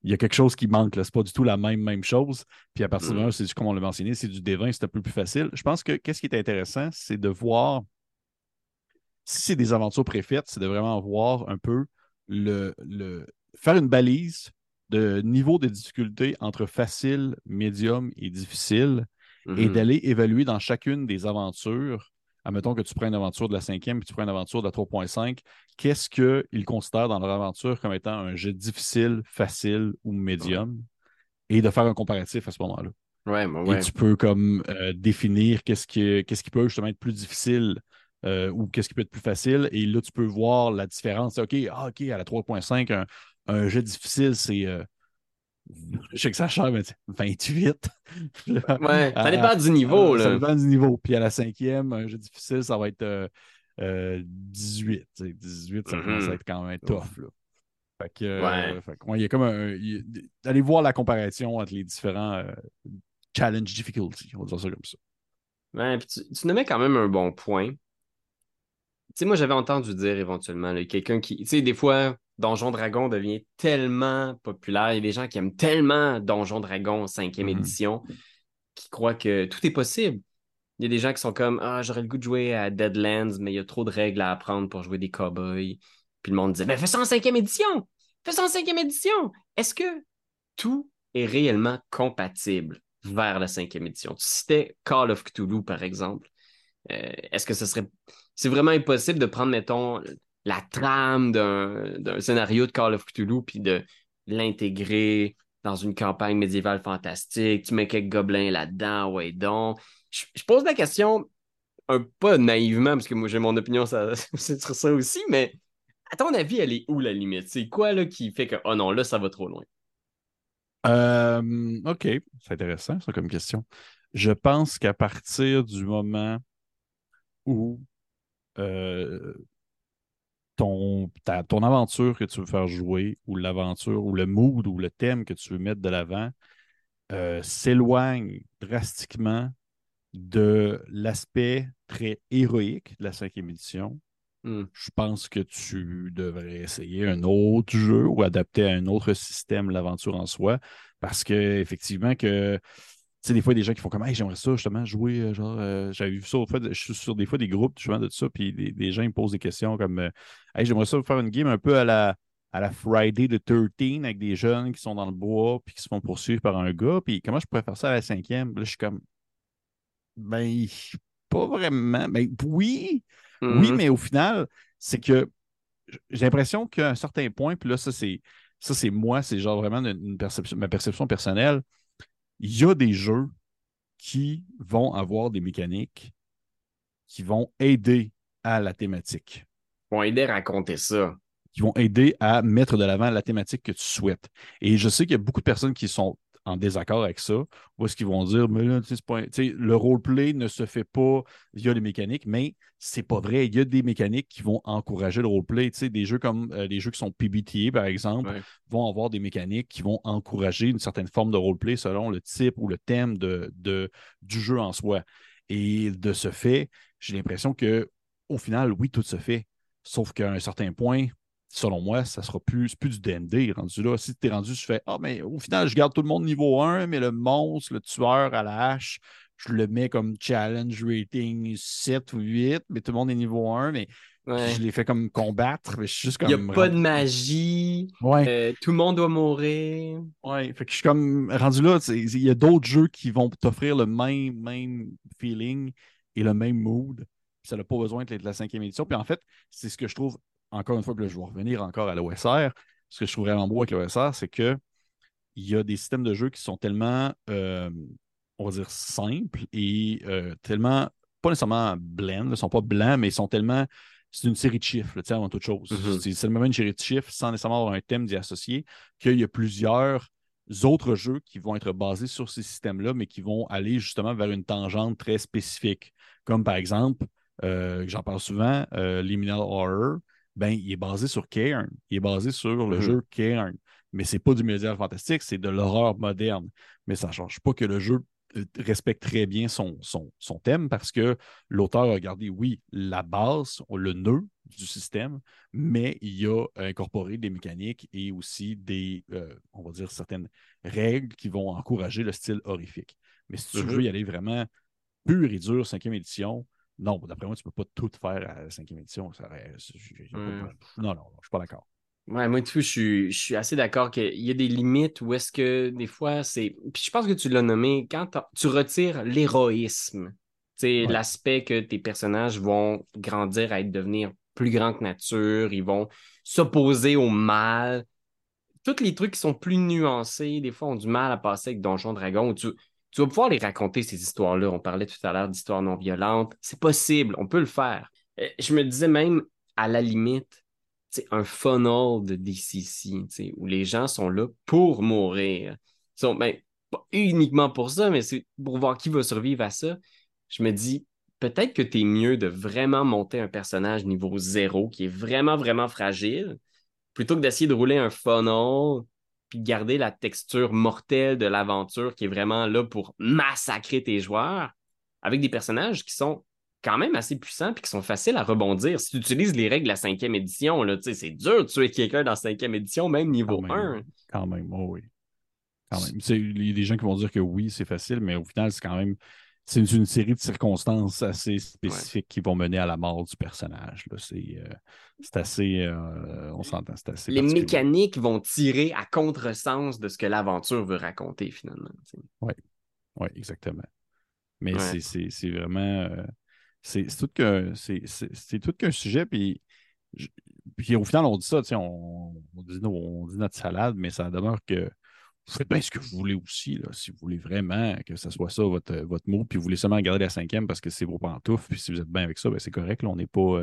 y a quelque chose qui manque, là. C'est pas du tout la même chose. Puis à partir de là, c'est comme on l'a mentionné, c'est du D20, c'est un peu plus facile. Je pense que qu'est-ce qui est intéressant, c'est de voir, si c'est des aventures préfaites, c'est de vraiment voir un peu faire une balise de niveau de difficulté entre facile, médium et difficile, et d'aller évaluer dans chacune des aventures, admettons que tu prends une aventure de la 5e puis tu prends une aventure de la 3.5, qu'est-ce qu'ils considèrent dans leur aventure comme étant un jet difficile, facile ou médium, et de faire un comparatif à ce moment-là. Ouais. Et tu peux comme définir qu'est-ce qui peut justement être plus difficile ou qu'est-ce qui peut être plus facile, et là tu peux voir la différence. OK, à la 3.5, un jeu difficile, c'est... je sais que ça cher, mais 28. Là, ça dépend du niveau. Ça dépend du niveau. Puis à la 5e, un jeu difficile, ça va être 18. 18, ça commence à être quand même tough. Là. Fait que il y a comme allez voir la comparaison entre les différents challenge difficulty. On va dire ça comme ça. Ouais, puis tu nommais quand même un bon point. Tu sais, moi, j'avais entendu dire éventuellement, là, quelqu'un qui... Tu sais, des fois... Donjon Dragon devient tellement populaire. Il y a des gens qui aiment tellement Donjon Dragon 5e édition qui croient que tout est possible. Il y a des gens qui sont comme « Ah, j'aurais le goût de jouer à Deadlands, mais il y a trop de règles à apprendre pour jouer des cowboys. » Puis le monde disait « Ben, fais ça en 5e édition! Fais ça en 5e édition! » Est-ce que tout est réellement compatible vers la 5e édition? Tu citais Call of Cthulhu, par exemple. Est-ce que ce serait... C'est vraiment impossible de prendre, mettons, la trame d'un scénario de Call of Cthulhu puis de l'intégrer dans une campagne médiévale fantastique, tu mets quelques gobelins là-dedans, ouais donc. Je pose la question, pas naïvement, parce que moi j'ai mon opinion sur ça aussi, mais à ton avis, elle est où la limite? C'est quoi là qui fait que, oh non, là ça va trop loin? OK, c'est intéressant ça comme question. Je pense qu'à partir du moment où ton aventure que tu veux faire jouer, ou l'aventure, ou le mood, ou le thème que tu veux mettre de l'avant, s'éloigne drastiquement de l'aspect très héroïque de la 5e édition. Je pense que tu devrais essayer un autre jeu ou adapter à un autre système l'aventure en soi, parce que effectivement que... Tu sais, des fois, il y a des gens qui font comme « Hey, j'aimerais ça, justement, jouer, genre... J'avais vu ça, au fait, je suis sur des fois des groupes, justement, de tout ça, puis des gens, ils me posent des questions comme « Hey, j'aimerais ça faire une game un peu à la Friday the 13th avec des jeunes qui sont dans le bois, puis qui se font poursuivre par un gars, puis comment je pourrais faire ça à la 5e? » Là, je suis comme « Ben, pas vraiment. Ben, oui! Mm-hmm. Oui, mais au final, c'est que j'ai l'impression qu'à un certain point, puis là, ça, c'est moi, c'est genre vraiment une perception, ma perception personnelle. Il y a des jeux qui vont avoir des mécaniques qui vont aider à la thématique. Ils vont aider à raconter ça. Qui vont aider à mettre de l'avant la thématique que tu souhaites. Et je sais qu'il y a beaucoup de personnes qui sont en désaccord avec ça, ou est-ce qu'ils vont dire, mais là, c'est pas... le roleplay ne se fait pas via les mécaniques, mais c'est pas vrai. Il y a des mécaniques qui vont encourager le roleplay. Des jeux comme les jeux qui sont PBTA, par exemple, ouais, vont avoir des mécaniques qui vont encourager une certaine forme de roleplay selon le type ou le thème du jeu en soi. Et de ce fait, j'ai l'impression qu'au final, oui, tout se fait. Sauf qu'à un certain point, selon moi, ça sera plus du D&D rendu là. Si tu es rendu, tu fais « Ah, mais au final, je garde tout le monde niveau 1, mais le monstre, le tueur à la hache, je le mets comme challenge rating 7 ou 8, mais tout le monde est niveau 1, mais ouais, je les fais comme combattre. » Il n'y a pas de magie, ouais, tout le monde doit mourir. Ouais, fait que je suis comme rendu là, il y a d'autres jeux qui vont t'offrir le même feeling et le même mood. Ça n'a pas besoin d'être la 5e édition. Puis en fait, c'est ce que je trouve. Encore une fois, puis là, je vais revenir encore à l'OSR. Ce que je trouve vraiment beau avec l'OSR, c'est qu'il y a des systèmes de jeu qui sont tellement, on va dire, simples et tellement, pas nécessairement blend, ils ne sont pas blancs, mais ils sont tellement, c'est une série de chiffres, tu sais, avant toute chose. Mm-hmm. C'est même une série de chiffres sans nécessairement avoir un thème d'y associer, qu'il y a plusieurs autres jeux qui vont être basés sur ces systèmes-là, mais qui vont aller justement vers une tangente très spécifique. Comme par exemple, j'en parle souvent, Liminal Horror. Ben, il est basé sur Cairn. Il est basé sur le jeu Cairn. Mais c'est pas du médiéval fantastique, c'est de l'horreur moderne. Mais ça ne change pas que le jeu respecte très bien son thème parce que l'auteur a gardé, oui, la base, le nœud du système, mais il a incorporé des mécaniques et aussi des, on va dire, certaines règles qui vont encourager le style horrifique. Mais si tu veux y aller vraiment pur et dur, 5e édition, non, d'après moi, tu ne peux pas tout faire à la 5e édition. Ça, non, je ne suis pas d'accord. Ouais, moi, tout, je suis assez d'accord qu'il y a des limites où est-ce que des fois, c'est... Puis je pense que tu l'as nommé, quand tu retires l'héroïsme, ouais, l'aspect que tes personnages vont grandir devenir plus grands que nature, ils vont s'opposer au mal. Tous les trucs qui sont plus nuancés, des fois, ont du mal à passer avec Donjons Dragons, où tu vas pouvoir les raconter, ces histoires-là. On parlait tout à l'heure d'histoires non violentes. C'est possible, on peut le faire. Je me disais même, à la limite, un funnel de DCC, où les gens sont là pour mourir. Ils sont, ben, pas uniquement pour ça, mais c'est pour voir qui va survivre à ça. Je me dis, peut-être que t'es mieux de vraiment monter un personnage niveau 0 qui est vraiment, vraiment fragile, plutôt que d'essayer de rouler un funnel puis garder la texture mortelle de l'aventure qui est vraiment là pour massacrer tes joueurs, avec des personnages qui sont quand même assez puissants puis qui sont faciles à rebondir. Si tu utilises les règles de la 5e édition, là, c'est dur de tuer quelqu'un dans la 5e édition, même niveau quand 1. Même, quand même, oh oui. Quand même. Il y a des gens qui vont dire que oui, c'est facile, mais au final, c'est quand même... C'est une série de circonstances assez spécifiques, ouais, qui vont mener à la mort du personnage. Là. C'est assez... on s'entend, c'est assez... Les mécaniques vont tirer à contresens de ce que l'aventure veut raconter, finalement. Oui, ouais, exactement. Mais c'est vraiment... C'est tout qu'un sujet, puis au final, on dit ça, on dit notre salade, mais ça demeure que vous faites bien ce que vous voulez aussi, là, si vous voulez vraiment que ça soit ça, votre mot, puis vous voulez seulement garder la cinquième parce que c'est vos pantoufles, puis si vous êtes bien avec ça, ben c'est correct, là, on n'est pas...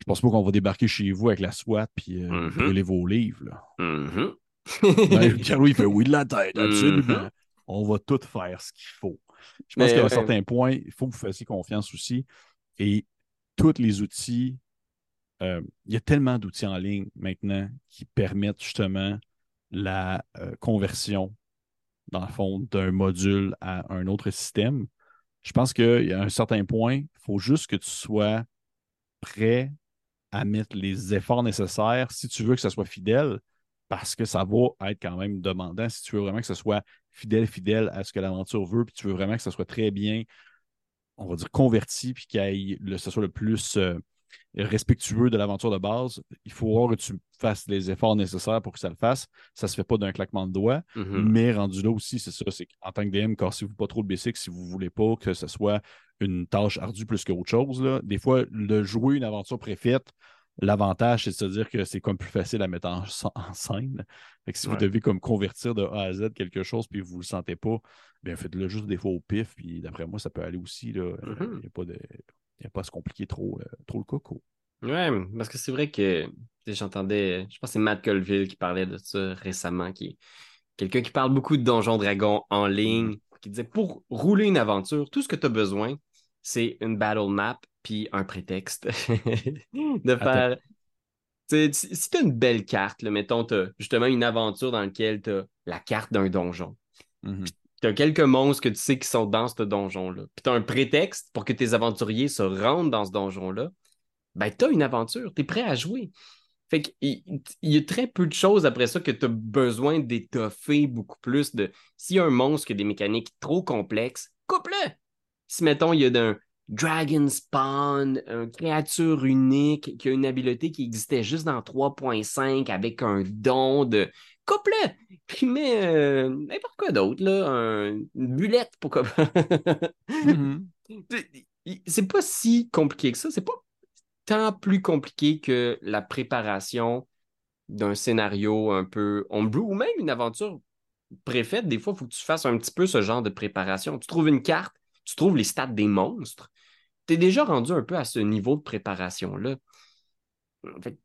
je pense pas qu'on va débarquer chez vous avec la SWAT, puis brûler vos livres, là. Ben, Pierre-Louis, il fait oui de la tête, absolument. On va tout faire ce qu'il faut. Je pense qu'à un certain point, il faut que vous fassiez confiance aussi. Et tous les outils, il y a tellement d'outils en ligne maintenant qui permettent justement la conversion, dans le fond, d'un module à un autre système. Je pense qu'il y a un certain point, il faut juste que tu sois prêt à mettre les efforts nécessaires si tu veux que ça soit fidèle, parce que ça va être quand même demandant si tu veux vraiment que ce soit fidèle à ce que l'aventure veut, puis tu veux vraiment que ça soit très bien, on va dire, converti, puis que ce soit le plus respectueux de l'aventure de base. Il faut voir que tu fasses les efforts nécessaires pour que ça le fasse. Ça ne se fait pas d'un claquement de doigts, mais rendu là aussi, c'est ça, c'est qu'en tant que DM, cassez-vous pas trop le basic si vous ne voulez pas que ce soit une tâche ardue plus qu'autre chose, là. Des fois, le jouer une aventure préfaite, l'avantage, c'est de se dire que c'est comme plus facile à mettre en scène. Fait que si vous devez comme convertir de A à Z quelque chose puis vous ne le sentez pas, bien faites-le juste des fois au pif. Puis d'après moi, ça peut aller aussi. Il n'y a pas à se compliquer trop le coco. Oui, parce que c'est vrai que j'entendais, je pense que c'est Matt Colville qui parlait de ça récemment, qui est quelqu'un qui parle beaucoup de Donjons Dragons en ligne, qui disait pour rouler une aventure, tout ce que tu as besoin, c'est une battle map puis un prétexte de faire... Si tu as une belle carte, là, mettons, tu as justement une aventure dans laquelle tu as la carte d'un donjon. Tu as quelques monstres que tu sais qui sont dans ce donjon-là. Puis tu as un prétexte pour que tes aventuriers se rendent dans ce donjon-là. Ben, tu as une aventure. Tu es prêt à jouer. Fait qu'il y a très peu de choses après ça que tu as besoin d'étoffer beaucoup plus. S'il y a un monstre qui a des mécaniques trop complexes, coupe-le! Si, mettons, il y a d'un Dragon Spawn, une créature unique qui a une habileté qui existait juste dans 3.5 avec un don de... Coupe-le! Puis mets n'importe quoi d'autre, là, une bulette pour... C'est pas si compliqué que ça. C'est pas tant plus compliqué que la préparation d'un scénario un peu homebrew ou même une aventure préfaite. Des fois, il faut que tu fasses un petit peu ce genre de préparation. Tu trouves une carte, tu trouves les stats des monstres, tu es déjà rendu un peu à ce niveau de préparation-là. Fait,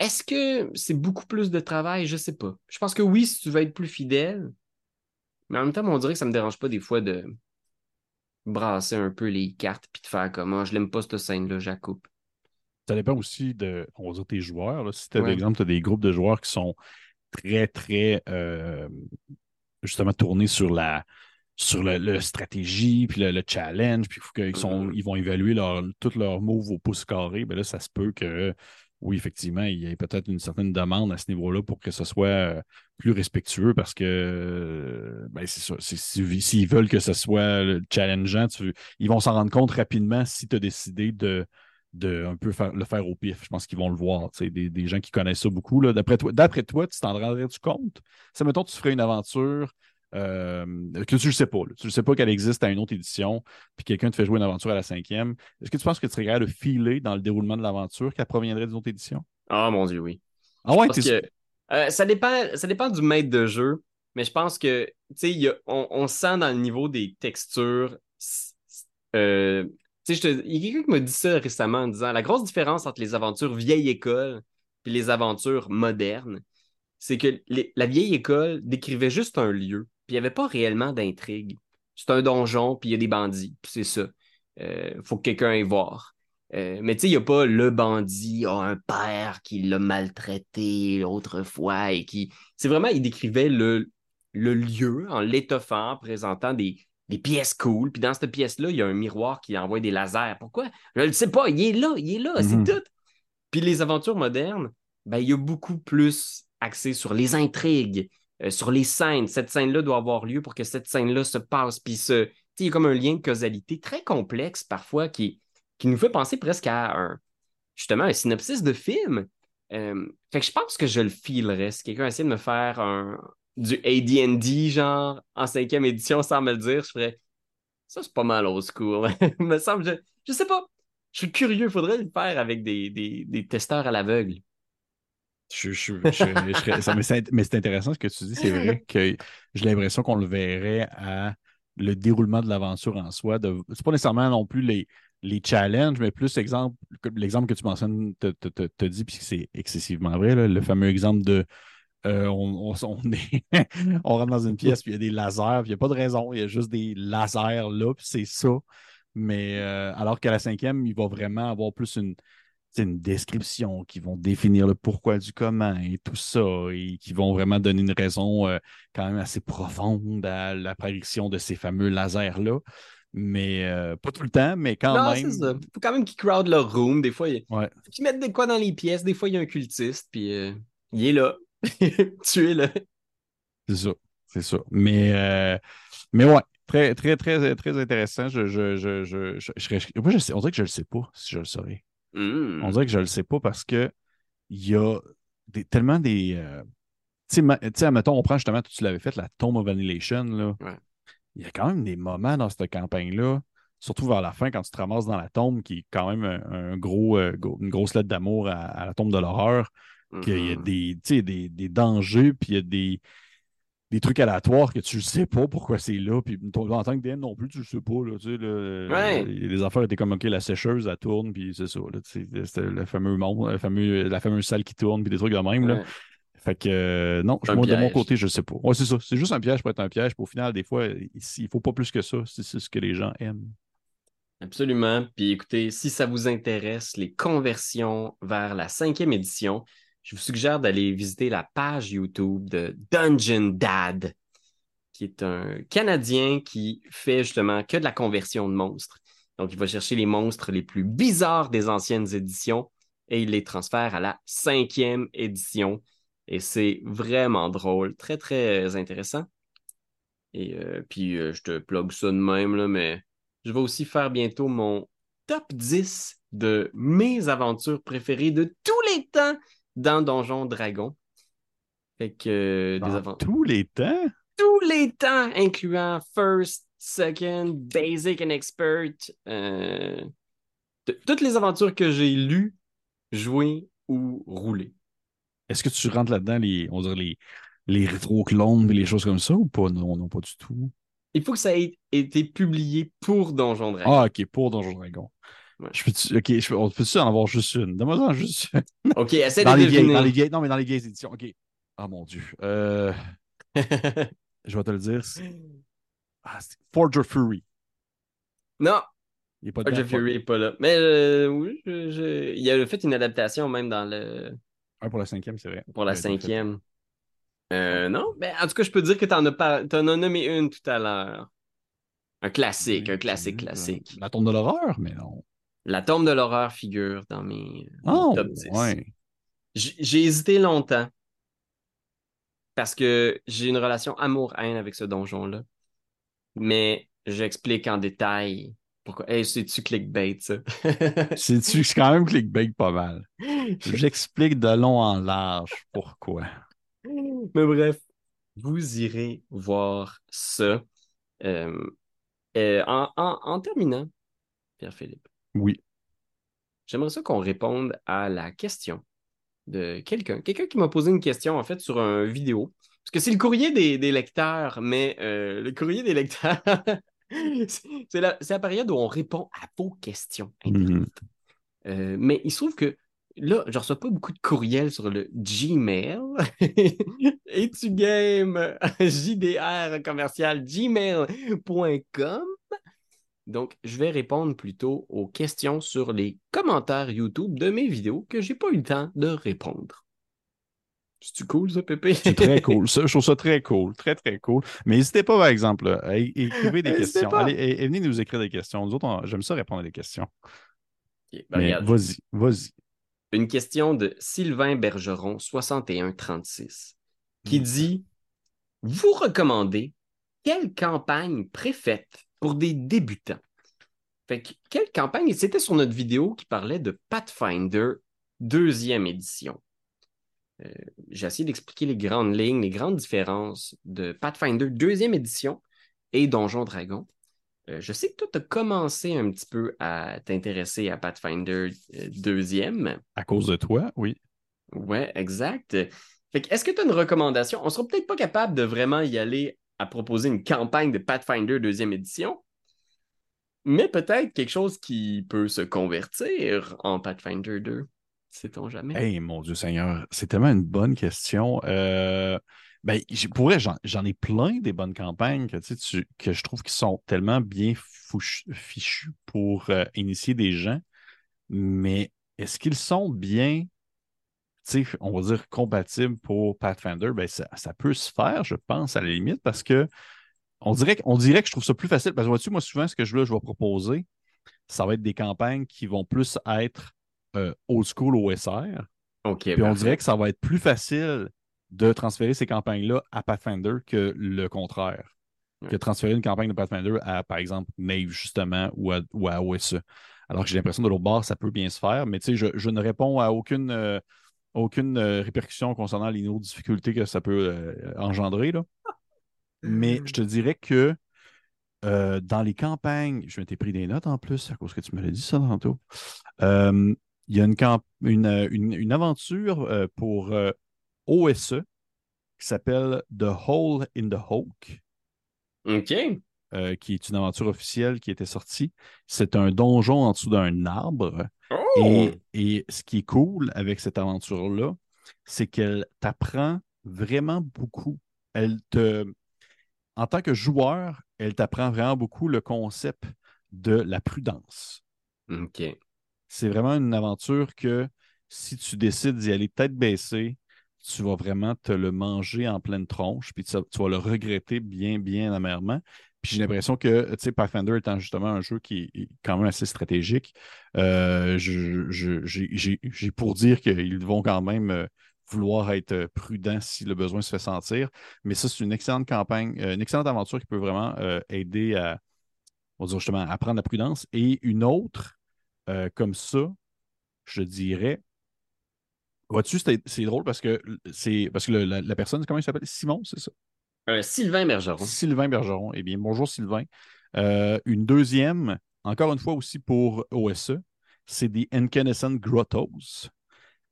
est-ce que c'est beaucoup plus de travail? Je sais pas. Je pense que oui, si tu veux être plus fidèle, mais en même temps, on dirait que ça me dérange pas des fois de brasser un peu les cartes puis de faire comment je l'aime pas cette scène-là, je la coupe. Ça dépend aussi de, on va dire, tes joueurs. Là. Si tu as, par exemple, t'as des groupes de joueurs qui sont très, très justement tournés sur le stratégie, puis le challenge, puis ils vont évaluer tous leurs moves au pouce carré, bien là, ça se peut que, oui, effectivement, il y ait peut-être une certaine demande à ce niveau-là pour que ce soit plus respectueux, parce que, bien, c'est ça, s'ils veulent que ce soit challengeant, ils vont s'en rendre compte rapidement si tu as décidé de un peu le faire au pif. Je pense qu'ils vont le voir, tu sais, des gens qui connaissent ça beaucoup. Là. D'après toi, tu t'en rendrais-tu compte? Ça, mettons, tu ferais une aventure... que tu le sais pas. Là. Tu le sais pas qu'elle existe à une autre édition, puis quelqu'un te fait jouer une aventure à la cinquième. Est-ce que tu penses que tu serais capable de filer dans le déroulement de l'aventure qu'elle proviendrait d'une autre édition? Ah, mon Dieu, oui. Ah ouais, ça dépend du maître de jeu, mais je pense que, tu sais, on sent dans le niveau des textures... tu sais, il y a quelqu'un qui m'a dit ça récemment en disant la grosse différence entre les aventures vieille école puis les aventures modernes, c'est que la vieille école décrivait juste un lieu. Puis il n'y avait pas réellement d'intrigue. C'est un donjon, puis il y a des bandits. Puis c'est ça. Faut que quelqu'un aille voir. Mais tu sais, il n'y a pas le bandit, un père qui l'a maltraité autrefois. Et qui... C'est vraiment, il décrivait le lieu en l'étoffant, présentant des pièces cool. Puis dans cette pièce-là, il y a un miroir qui envoie des lasers. Pourquoi? Je ne le sais pas. Il est là, c'est tout. Puis les aventures modernes, ben il y a beaucoup plus axé sur les intrigues. Sur les scènes, cette scène-là doit avoir lieu pour que cette scène-là se passe. Puis il y a comme un lien de causalité très complexe parfois qui nous fait penser presque à un synopsis de film. Fait que je pense que je le filerais. Si quelqu'un essaie de me faire du AD&D genre en 5e édition sans me le dire, je ferais Ça, c'est pas mal old school. Me semble, je sais pas. Je suis curieux. Faudrait le faire avec des testeurs à l'aveugle. Mais c'est intéressant ce que tu dis. C'est vrai que j'ai l'impression qu'on le verrait à le déroulement de l'aventure en soi. C'est pas nécessairement non plus les challenges, mais plus l'exemple que tu mentionnes te dit, puis c'est excessivement vrai, là, le fameux exemple de on rentre dans une pièce, puis il y a des lasers, puis il n'y a pas de raison, il y a juste des lasers là, puis c'est ça. Mais alors qu'à la cinquième, il va vraiment avoir plus une description qui vont définir le pourquoi du comment et tout ça, et qui vont vraiment donner une raison quand même assez profonde à l'apparition de ces fameux lasers-là. Mais pas tout le temps, mais quand même. C'est ça. Faut quand même qu'ils crowd leur room. Des fois, faut qu'ils mettent de quoi dans les pièces. Des fois, il y a un cultiste, puis il est là. Tu es là. C'est ça. Mais ouais. Très, très, très, très intéressant. On dirait que je le sais pas si je le saurais. On dirait que je le sais pas parce que il y a tellement des. Tu sais, admettons, on prend justement, tu l'avais fait, la Tomb of Annihilation, là. Ouais. Il y a quand même des moments dans cette campagne-là, surtout vers la fin, quand tu te ramasses dans la tombe, qui est quand même une grosse lettre d'amour à la tombe de l'horreur, qu'il y a des dangers, puis il y a des trucs aléatoires que tu ne sais pas pourquoi c'est là, puis en tant que DM non plus, tu ne sais pas. Là, tu sais, les affaires étaient comme, OK, la sécheuse, elle tourne, puis c'est ça. Là, tu sais, c'était le fameux monde, la fameuse salle qui tourne, puis des trucs de même. Ouais. Là. Fait que non, de mon côté, je ne sais pas. Ouais, c'est ça. C'est juste un piège pour être un piège. Au final, des fois, il ne faut pas plus que ça. C'est ce que les gens aiment. Absolument. Puis écoutez, si ça vous intéresse, les conversions vers la 5e édition, je vous suggère d'aller visiter la page YouTube de Dungeon Dad, qui est un Canadien qui fait justement que de la conversion de monstres. Donc, il va chercher les monstres les plus bizarres des anciennes éditions et il les transfère à la 5e édition. Et c'est vraiment drôle, très, très intéressant. Et puis, je te plug ça de même, là, mais je vais aussi faire bientôt mon top 10 de mes aventures préférées de tous les temps dans Donjons Dragons. Fait que des aventures. Tous les temps? Tous les temps, incluant First, Second, Basic and Expert. Toutes les aventures que j'ai lues, jouées ou roulées. Est-ce que tu rentres là-dedans les rétro-clones et les choses comme ça ou pas? Non, pas du tout. Il faut que ça ait été publié pour Donjons Dragons. Ah, OK, pour Donjons Dragons. Ouais. On peut-tu en avoir juste une? Donne-moi-en juste une. OK, essaie de deviner. Dans les vieilles éditions. OK. Ah, mon Dieu. Je vais te le dire. C'est Forger Fury. Non. Forger Fury n'est pas là. Mais oui, il a fait une adaptation même dans le... Pour la 5e, c'est vrai. Pour la 5e. Non, mais en tout cas, je peux dire que t'en as nommé une tout à l'heure. Un classique. La tombe de l'horreur, mais non. La tombe de l'horreur figure dans mes top 10. Ouais. J'ai hésité longtemps parce que j'ai une relation amour-haine avec ce donjon-là. Mais j'explique en détail pourquoi. C'est-tu clickbait, ça? C'est quand même clickbait pas mal. J'explique de long en large pourquoi. Mais bref, vous irez voir ça. En terminant, Pierre-Philippe. Oui. J'aimerais ça qu'on réponde à la question de quelqu'un. Quelqu'un qui m'a posé une question, en fait, sur une vidéo. Parce que c'est le courrier des lecteurs, mais le courrier des lecteurs... C'est la période où on répond à vos questions. Mais il se trouve que là, je ne reçois pas beaucoup de courriels sur le Gmail. Et tu games jdr@gmail.com. Donc, je vais répondre plutôt aux questions sur les commentaires YouTube de mes vidéos que je n'ai pas eu le temps de répondre. C'est-tu cool, ça, Pépé? C'est très cool. Ça, je trouve ça très cool. Très, très cool. Mais n'hésitez pas, par exemple, à écrire des questions. Allez, venez nous écrire des questions. Nous autres, j'aime ça répondre à des questions. Okay, ben mais vas-y. Une question de Sylvain Bergeron, 6136, qui dit « Vous recommandez quelle campagne préfète pour des débutants? » Fait que, quelle campagne? C'était sur notre vidéo qui parlait de Pathfinder 2e édition. J'ai essayé d'expliquer les grandes lignes, les grandes différences de Pathfinder 2e édition et Donjons Dragons. Je sais que toi, tu as commencé un petit peu à t'intéresser à Pathfinder 2e. À cause de toi, oui. Ouais, exact. Fait que, est-ce que tu as une recommandation? On ne sera peut-être pas capable de vraiment y aller à proposer une campagne de Pathfinder 2e édition, mais peut-être quelque chose qui peut se convertir en Pathfinder 2. Sait-on jamais? Hey, mon Dieu Seigneur, c'est tellement une bonne question. Ben, pour vrai, j'en ai plein des bonnes campagnes que, que je trouve qui sont tellement bien fichues pour initier des gens, mais est-ce qu'ils sont bien, on va dire, compatibles pour Pathfinder? Ben, ça peut se faire, je pense, à la limite, parce que on dirait que je trouve ça plus facile. Parce que vois-tu, moi, souvent, ce que je vais proposer, ça va être des campagnes qui vont plus être old school OSR. Okay, puis on dirait que ça va être plus facile de transférer ces campagnes-là à Pathfinder que le contraire. Ouais. Que transférer une campagne de Pathfinder à, par exemple, Nave, justement, ou à OSE. Alors que j'ai l'impression de l'autre bord, ça peut bien se faire, mais tu sais, je ne réponds à aucune répercussion concernant les niveaux de difficulté que ça peut engendrer. Là. Mais je te dirais que dans les campagnes, je m'étais pris des notes en plus, à cause que tu me l'as dit ça tantôt. Il y a une aventure pour... OSE, qui s'appelle The Hole in the Hawk. OK. Qui est une aventure officielle qui était sortie. C'est un donjon en dessous d'un arbre. Oh. Et ce qui est cool avec cette aventure-là, c'est qu'elle t'apprend vraiment beaucoup. En tant que joueur, elle t'apprend vraiment beaucoup le concept de la prudence. OK. C'est vraiment une aventure que si tu décides d'y aller tête baissée, tu vas vraiment te le manger en pleine tronche, puis tu vas le regretter bien, bien amèrement. Puis j'ai l'impression que, tu sais, Pathfinder étant justement un jeu qui est quand même assez stratégique, j'ai pour dire qu'ils vont quand même vouloir être prudents si le besoin se fait sentir. Mais ça, c'est une excellente campagne, une excellente aventure qui peut vraiment aider à, on va dire justement, à prendre la prudence. Et une autre, comme ça, je dirais... Vois-tu, c'est drôle parce que la personne, comment il s'appelle? Simon, c'est ça? Sylvain Bergeron. Sylvain Bergeron. Eh bien, bonjour Sylvain. Une deuxième, encore une fois aussi pour OSE, c'est des Encandescent Grottos.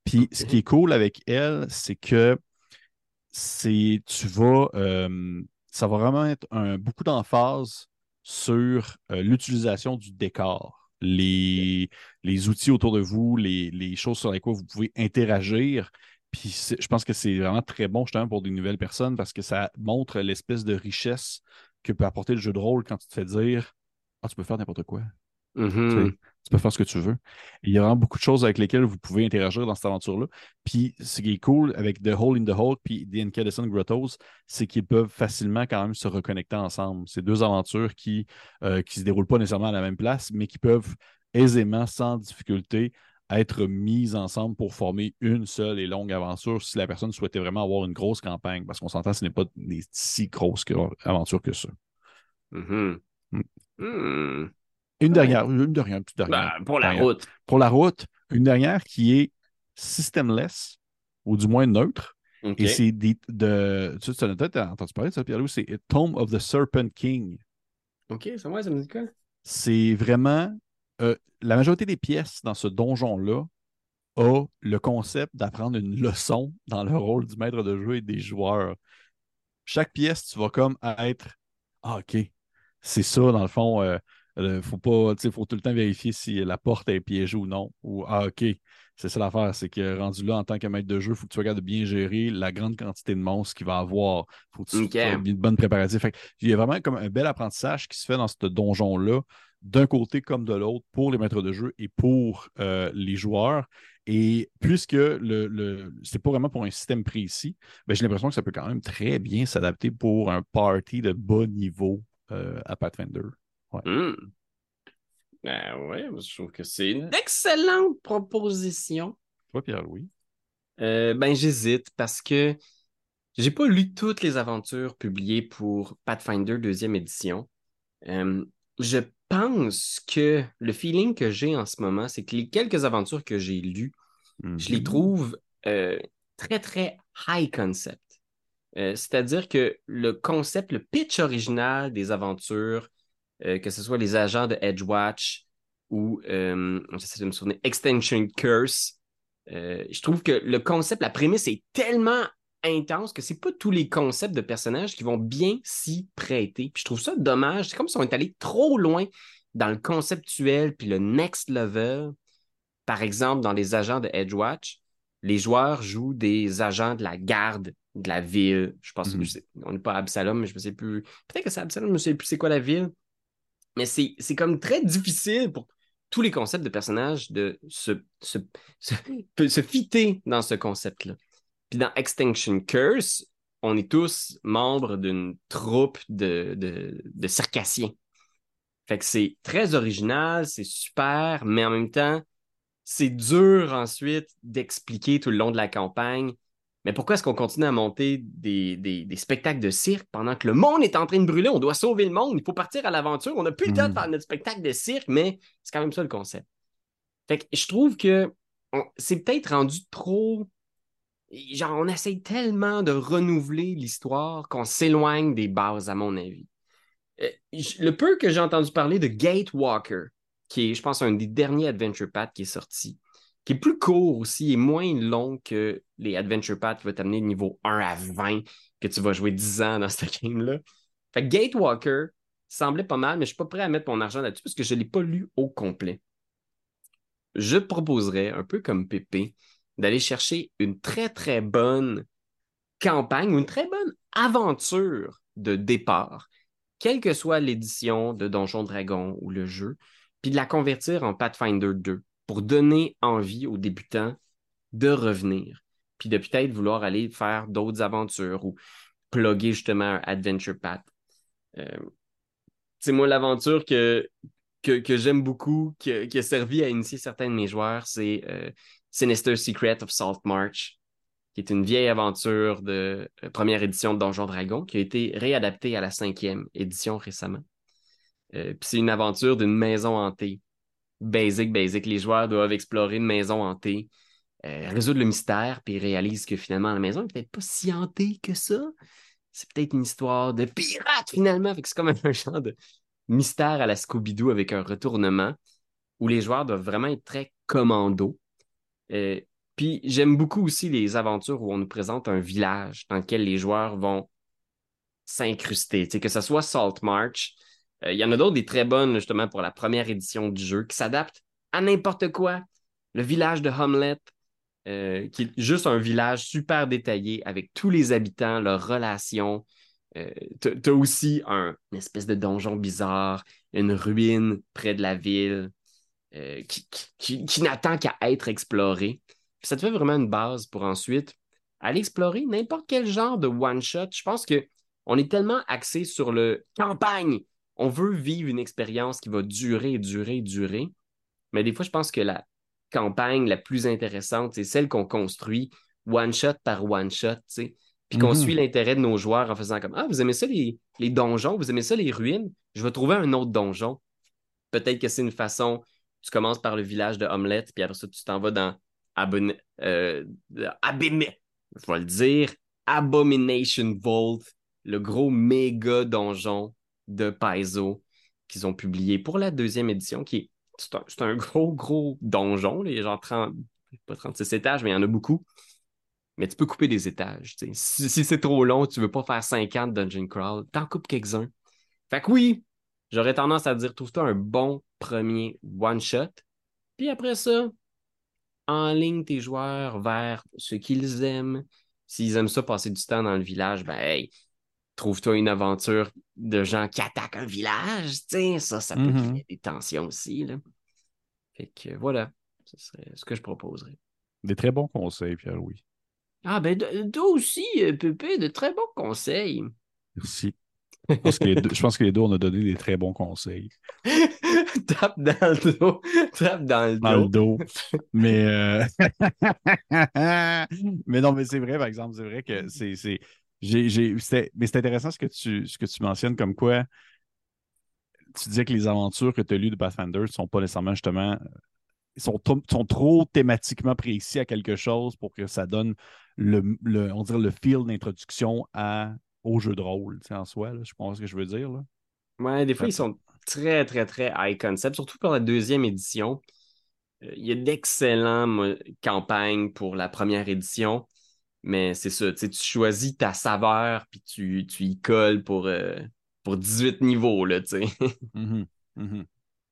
Puis okay. Ce qui est cool avec elle, c'est que ça va vraiment être beaucoup d'emphase sur l'utilisation du décor. Les outils autour de vous, les choses sur lesquelles vous pouvez interagir. Puis je pense que c'est vraiment très bon justement pour des nouvelles personnes parce que ça montre l'espèce de richesse que peut apporter le jeu de rôle quand tu te fais dire « Ah, tu peux faire n'importe quoi. Mm-hmm. » Tu peux faire ce que tu veux. Et il y a vraiment beaucoup de choses avec lesquelles vous pouvez interagir dans cette aventure-là. Puis ce qui est cool avec The Hole in the Hole puis The Encandescent Grottos, c'est qu'ils peuvent facilement quand même se reconnecter ensemble. C'est deux aventures qui ne se déroulent pas nécessairement à la même place, mais qui peuvent aisément, sans difficulté, être mises ensemble pour former une seule et longue aventure si la personne souhaitait vraiment avoir une grosse campagne. Parce qu'on s'entend, ce n'est pas des si grosses aventures que ça. Mm-hmm. Mm. Une dernière. Pour la route. Pour la route, une dernière qui est systemless, ou du moins neutre. Okay. Et c'est tu as peut-être entendu parler de ça, Pierre-Louis, c'est Tomb of the Serpent King. OK, c'est moi, ça me dit quoi? C'est vraiment... la majorité des pièces dans ce donjon-là a le concept d'apprendre une leçon dans le rôle du maître de jeu et des joueurs. Chaque pièce, tu vas comme être... Ah, OK. C'est ça, dans le fond... faut tout le temps vérifier si la porte est piégée ou non. Ou ah, OK, c'est ça l'affaire. C'est que rendu là, en tant que maître de jeu, il faut que tu regardes bien gérer la grande quantité de monstres qu'il va avoir. Il faut que tu aies une bonne préparation. Il y a vraiment comme un bel apprentissage qui se fait dans ce donjon-là, d'un côté comme de l'autre, pour les maîtres de jeu et pour les joueurs. Et puisque c'est pas vraiment pour un système précis, ben, j'ai l'impression que ça peut quand même très bien s'adapter pour un party de bas niveau à Pathfinder. Ouais. Mmh. Ben ouais, je trouve que c'est une excellente proposition. Toi, Pierre-Louis? Ben j'hésite parce que j'ai pas lu toutes les aventures publiées pour Pathfinder 2e édition. Je pense que le feeling que j'ai en ce moment, c'est que les quelques aventures que j'ai lues, je les trouve très, très high concept. C'est-à-dire que le pitch original des aventures que ce soit les agents de Edgewatch ou, j'essaie de me souvenir, Extinction Curse. Je trouve que le concept, la prémisse est tellement intense que c'est pas tous les concepts de personnages qui vont bien s'y prêter. Puis je trouve ça dommage. C'est comme si on est allé trop loin dans le conceptuel puis le next level. Par exemple, dans les agents de Edgewatch, les joueurs jouent des agents de la garde de la ville. Je pense que on n'est pas à Absalom, mais je ne sais plus. Peut-être que c'est Absalom, je ne sais plus c'est quoi la ville. Mais c'est comme très difficile pour tous les concepts de personnages de se fitter dans ce concept-là. Puis dans Extinction Curse, on est tous membres d'une troupe de circassiens. Fait que c'est très original, c'est super, mais en même temps, c'est dur ensuite d'expliquer tout le long de la campagne. Mais pourquoi est-ce qu'on continue à monter des spectacles de cirque pendant que le monde est en train de brûler? On doit sauver le monde, il faut partir à l'aventure. On n'a plus le temps de faire notre spectacle de cirque, mais c'est quand même ça le concept. Fait que je trouve que c'est peut-être rendu trop... Genre, on essaye tellement de renouveler l'histoire qu'on s'éloigne des bases, à mon avis. Le peu que j'ai entendu parler de Gatewalker, qui est, je pense, un des derniers Adventure Path qui est sorti, qui est plus court aussi et moins long que les Adventure Path qui va t'amener de niveau 1 à 20, que tu vas jouer 10 ans dans ce game-là. Fait que Gatewalker semblait pas mal, mais je suis pas prêt à mettre mon argent là-dessus parce que je l'ai pas lu au complet. Je proposerais, un peu comme Pépé, d'aller chercher une très, très bonne campagne ou une très bonne aventure de départ, quelle que soit l'édition de Donjons Dragons ou le jeu, puis de la convertir en Pathfinder 2 pour donner envie aux débutants de revenir, puis de peut-être vouloir aller faire d'autres aventures ou plugger justement un Adventure Path. C'est moi l'aventure que j'aime beaucoup, qui a servi à initier certains de mes joueurs, c'est... Sinister Secret of Salt March, qui est une vieille aventure de première édition de Donjons Dragons qui a été réadaptée à la 5e édition récemment. Puis c'est une aventure d'une maison hantée. Basic. Les joueurs doivent explorer une maison hantée, résoudre le mystère, puis réalisent que finalement la maison n'est peut-être pas si hantée que ça. C'est peut-être une histoire de pirate finalement. Fait que c'est comme un genre de mystère à la Scooby-Doo avec un retournement où les joueurs doivent vraiment être très commando. Puis j'aime beaucoup aussi les aventures où on nous présente un village dans lequel les joueurs vont s'incruster. T'sais, que ce soit Salt March, il y en a d'autres des très bonnes justement pour la première édition du jeu qui s'adaptent à n'importe quoi. Le village de Hamlet, qui est juste un village super détaillé avec tous les habitants, leurs relations. T'as aussi une espèce de donjon bizarre, une ruine près de la ville. Qui n'attend qu'à être exploré. Puis ça te fait vraiment une base pour ensuite aller explorer n'importe quel genre de one-shot. Je pense qu'on est tellement axé sur le campagne. On veut vivre une expérience qui va durer. Mais des fois, je pense que la campagne la plus intéressante, c'est celle qu'on construit one-shot par one-shot, tu sais. Puis qu'on suit l'intérêt de nos joueurs en faisant comme « Ah, vous aimez ça les donjons? Vous aimez ça les ruines? Je vais trouver un autre donjon. » Peut-être que c'est une façon... Tu commences par le village de Hamlet, puis après ça, tu t'en vas dans Abomination Vault, le gros méga donjon de Paizo qu'ils ont publié pour la 2e édition, qui est c'est un gros donjon, là, il y a genre 30, pas 36 étages, mais il y en a beaucoup. Mais tu peux couper des étages. Si c'est trop long, tu veux pas faire 50 Dungeon Crawl, t'en coupes quelques-uns. Fait que oui, j'aurais tendance à dire, trouve-toi un bon premier one-shot. Puis après ça, enligne tes joueurs vers ce qu'ils aiment. S'ils aiment ça, passer du temps dans le village, ben hey, trouve-toi une aventure de gens qui attaquent un village. T'sais, ça peut créer des tensions aussi. Là. Fait que voilà, ce serait ce que je proposerais. Des très bons conseils, Pierre-Louis. Ah ben, toi aussi, Pépé, de très bons conseils. Merci. Je pense que les deux, on a donné des très bons conseils. Tape dans le dos. Mais, mais non, mais c'est vrai, par exemple, c'est vrai que mais c'est intéressant ce que tu mentionnes, comme quoi tu disais que les aventures que tu as lues de Pathfinder ne sont pas nécessairement justement... Ils sont trop thématiquement précis à quelque chose pour que ça donne le feel d'introduction au jeu de rôle, tu sais, en soi, là, je pense que je veux dire. Là. Ouais, des fois, ils sont très, très, très high concept, surtout pour la deuxième édition. Il y a d'excellentes campagnes pour la première édition, mais c'est ça, tu choisis ta saveur puis tu y colles pour 18 niveaux, là, tu sais. Mm-hmm, mm-hmm.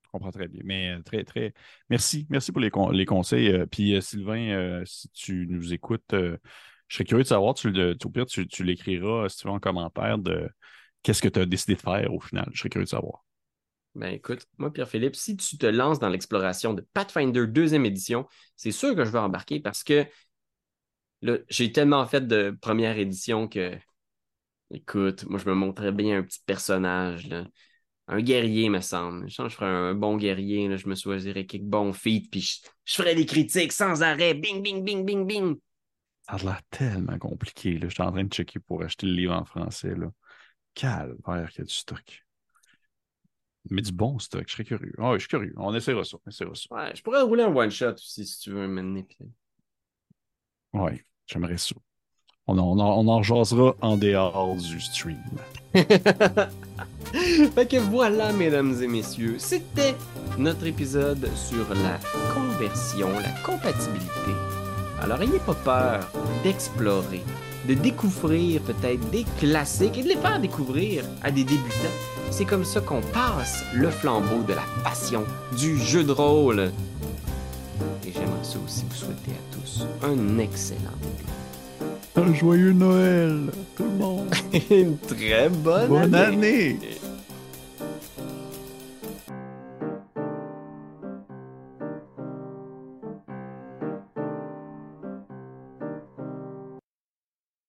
Je comprends très bien, mais très, très... Merci pour les conseils. Puis Sylvain, si tu nous écoutes, je serais curieux de savoir, au pire, tu l'écriras, si tu veux, en commentaire de qu'est-ce que tu as décidé de faire au final. Je serais curieux de savoir. Ben écoute, moi, Pierre-Philippe, si tu te lances dans l'exploration de Pathfinder 2e édition, c'est sûr que je vais embarquer parce que là, j'ai tellement fait de première édition que, écoute, moi, je me montrais bien un petit personnage, là. Un guerrier, me semble. Je ferais un bon guerrier, là. Je me choisirais quelques bons feats, puis je ferais des critiques sans arrêt. Bing, bing, bing, bing, bing. Ça a l'air tellement compliqué, là. Je suis en train de checker pour acheter le livre en français, là. Calvaire qu'il y a du stock. Mais du bon stock, je serais curieux. Ah oui, je suis curieux. On essaiera ça. Ouais, je pourrais rouler un one-shot aussi, si tu veux m'amener. Oui, j'aimerais ça. On en jasera en dehors du stream. Fait que voilà, mesdames et messieurs, c'était notre épisode sur la conversion, la compatibilité. Alors, n'ayez pas peur d'explorer, de découvrir peut-être des classiques et de les faire découvrir à des débutants. C'est comme ça qu'on passe le flambeau de la passion du jeu de rôle. Et j'aimerais ça aussi vous souhaiter à tous un excellent début. Un joyeux Noël, tout le monde. Une très bonne année.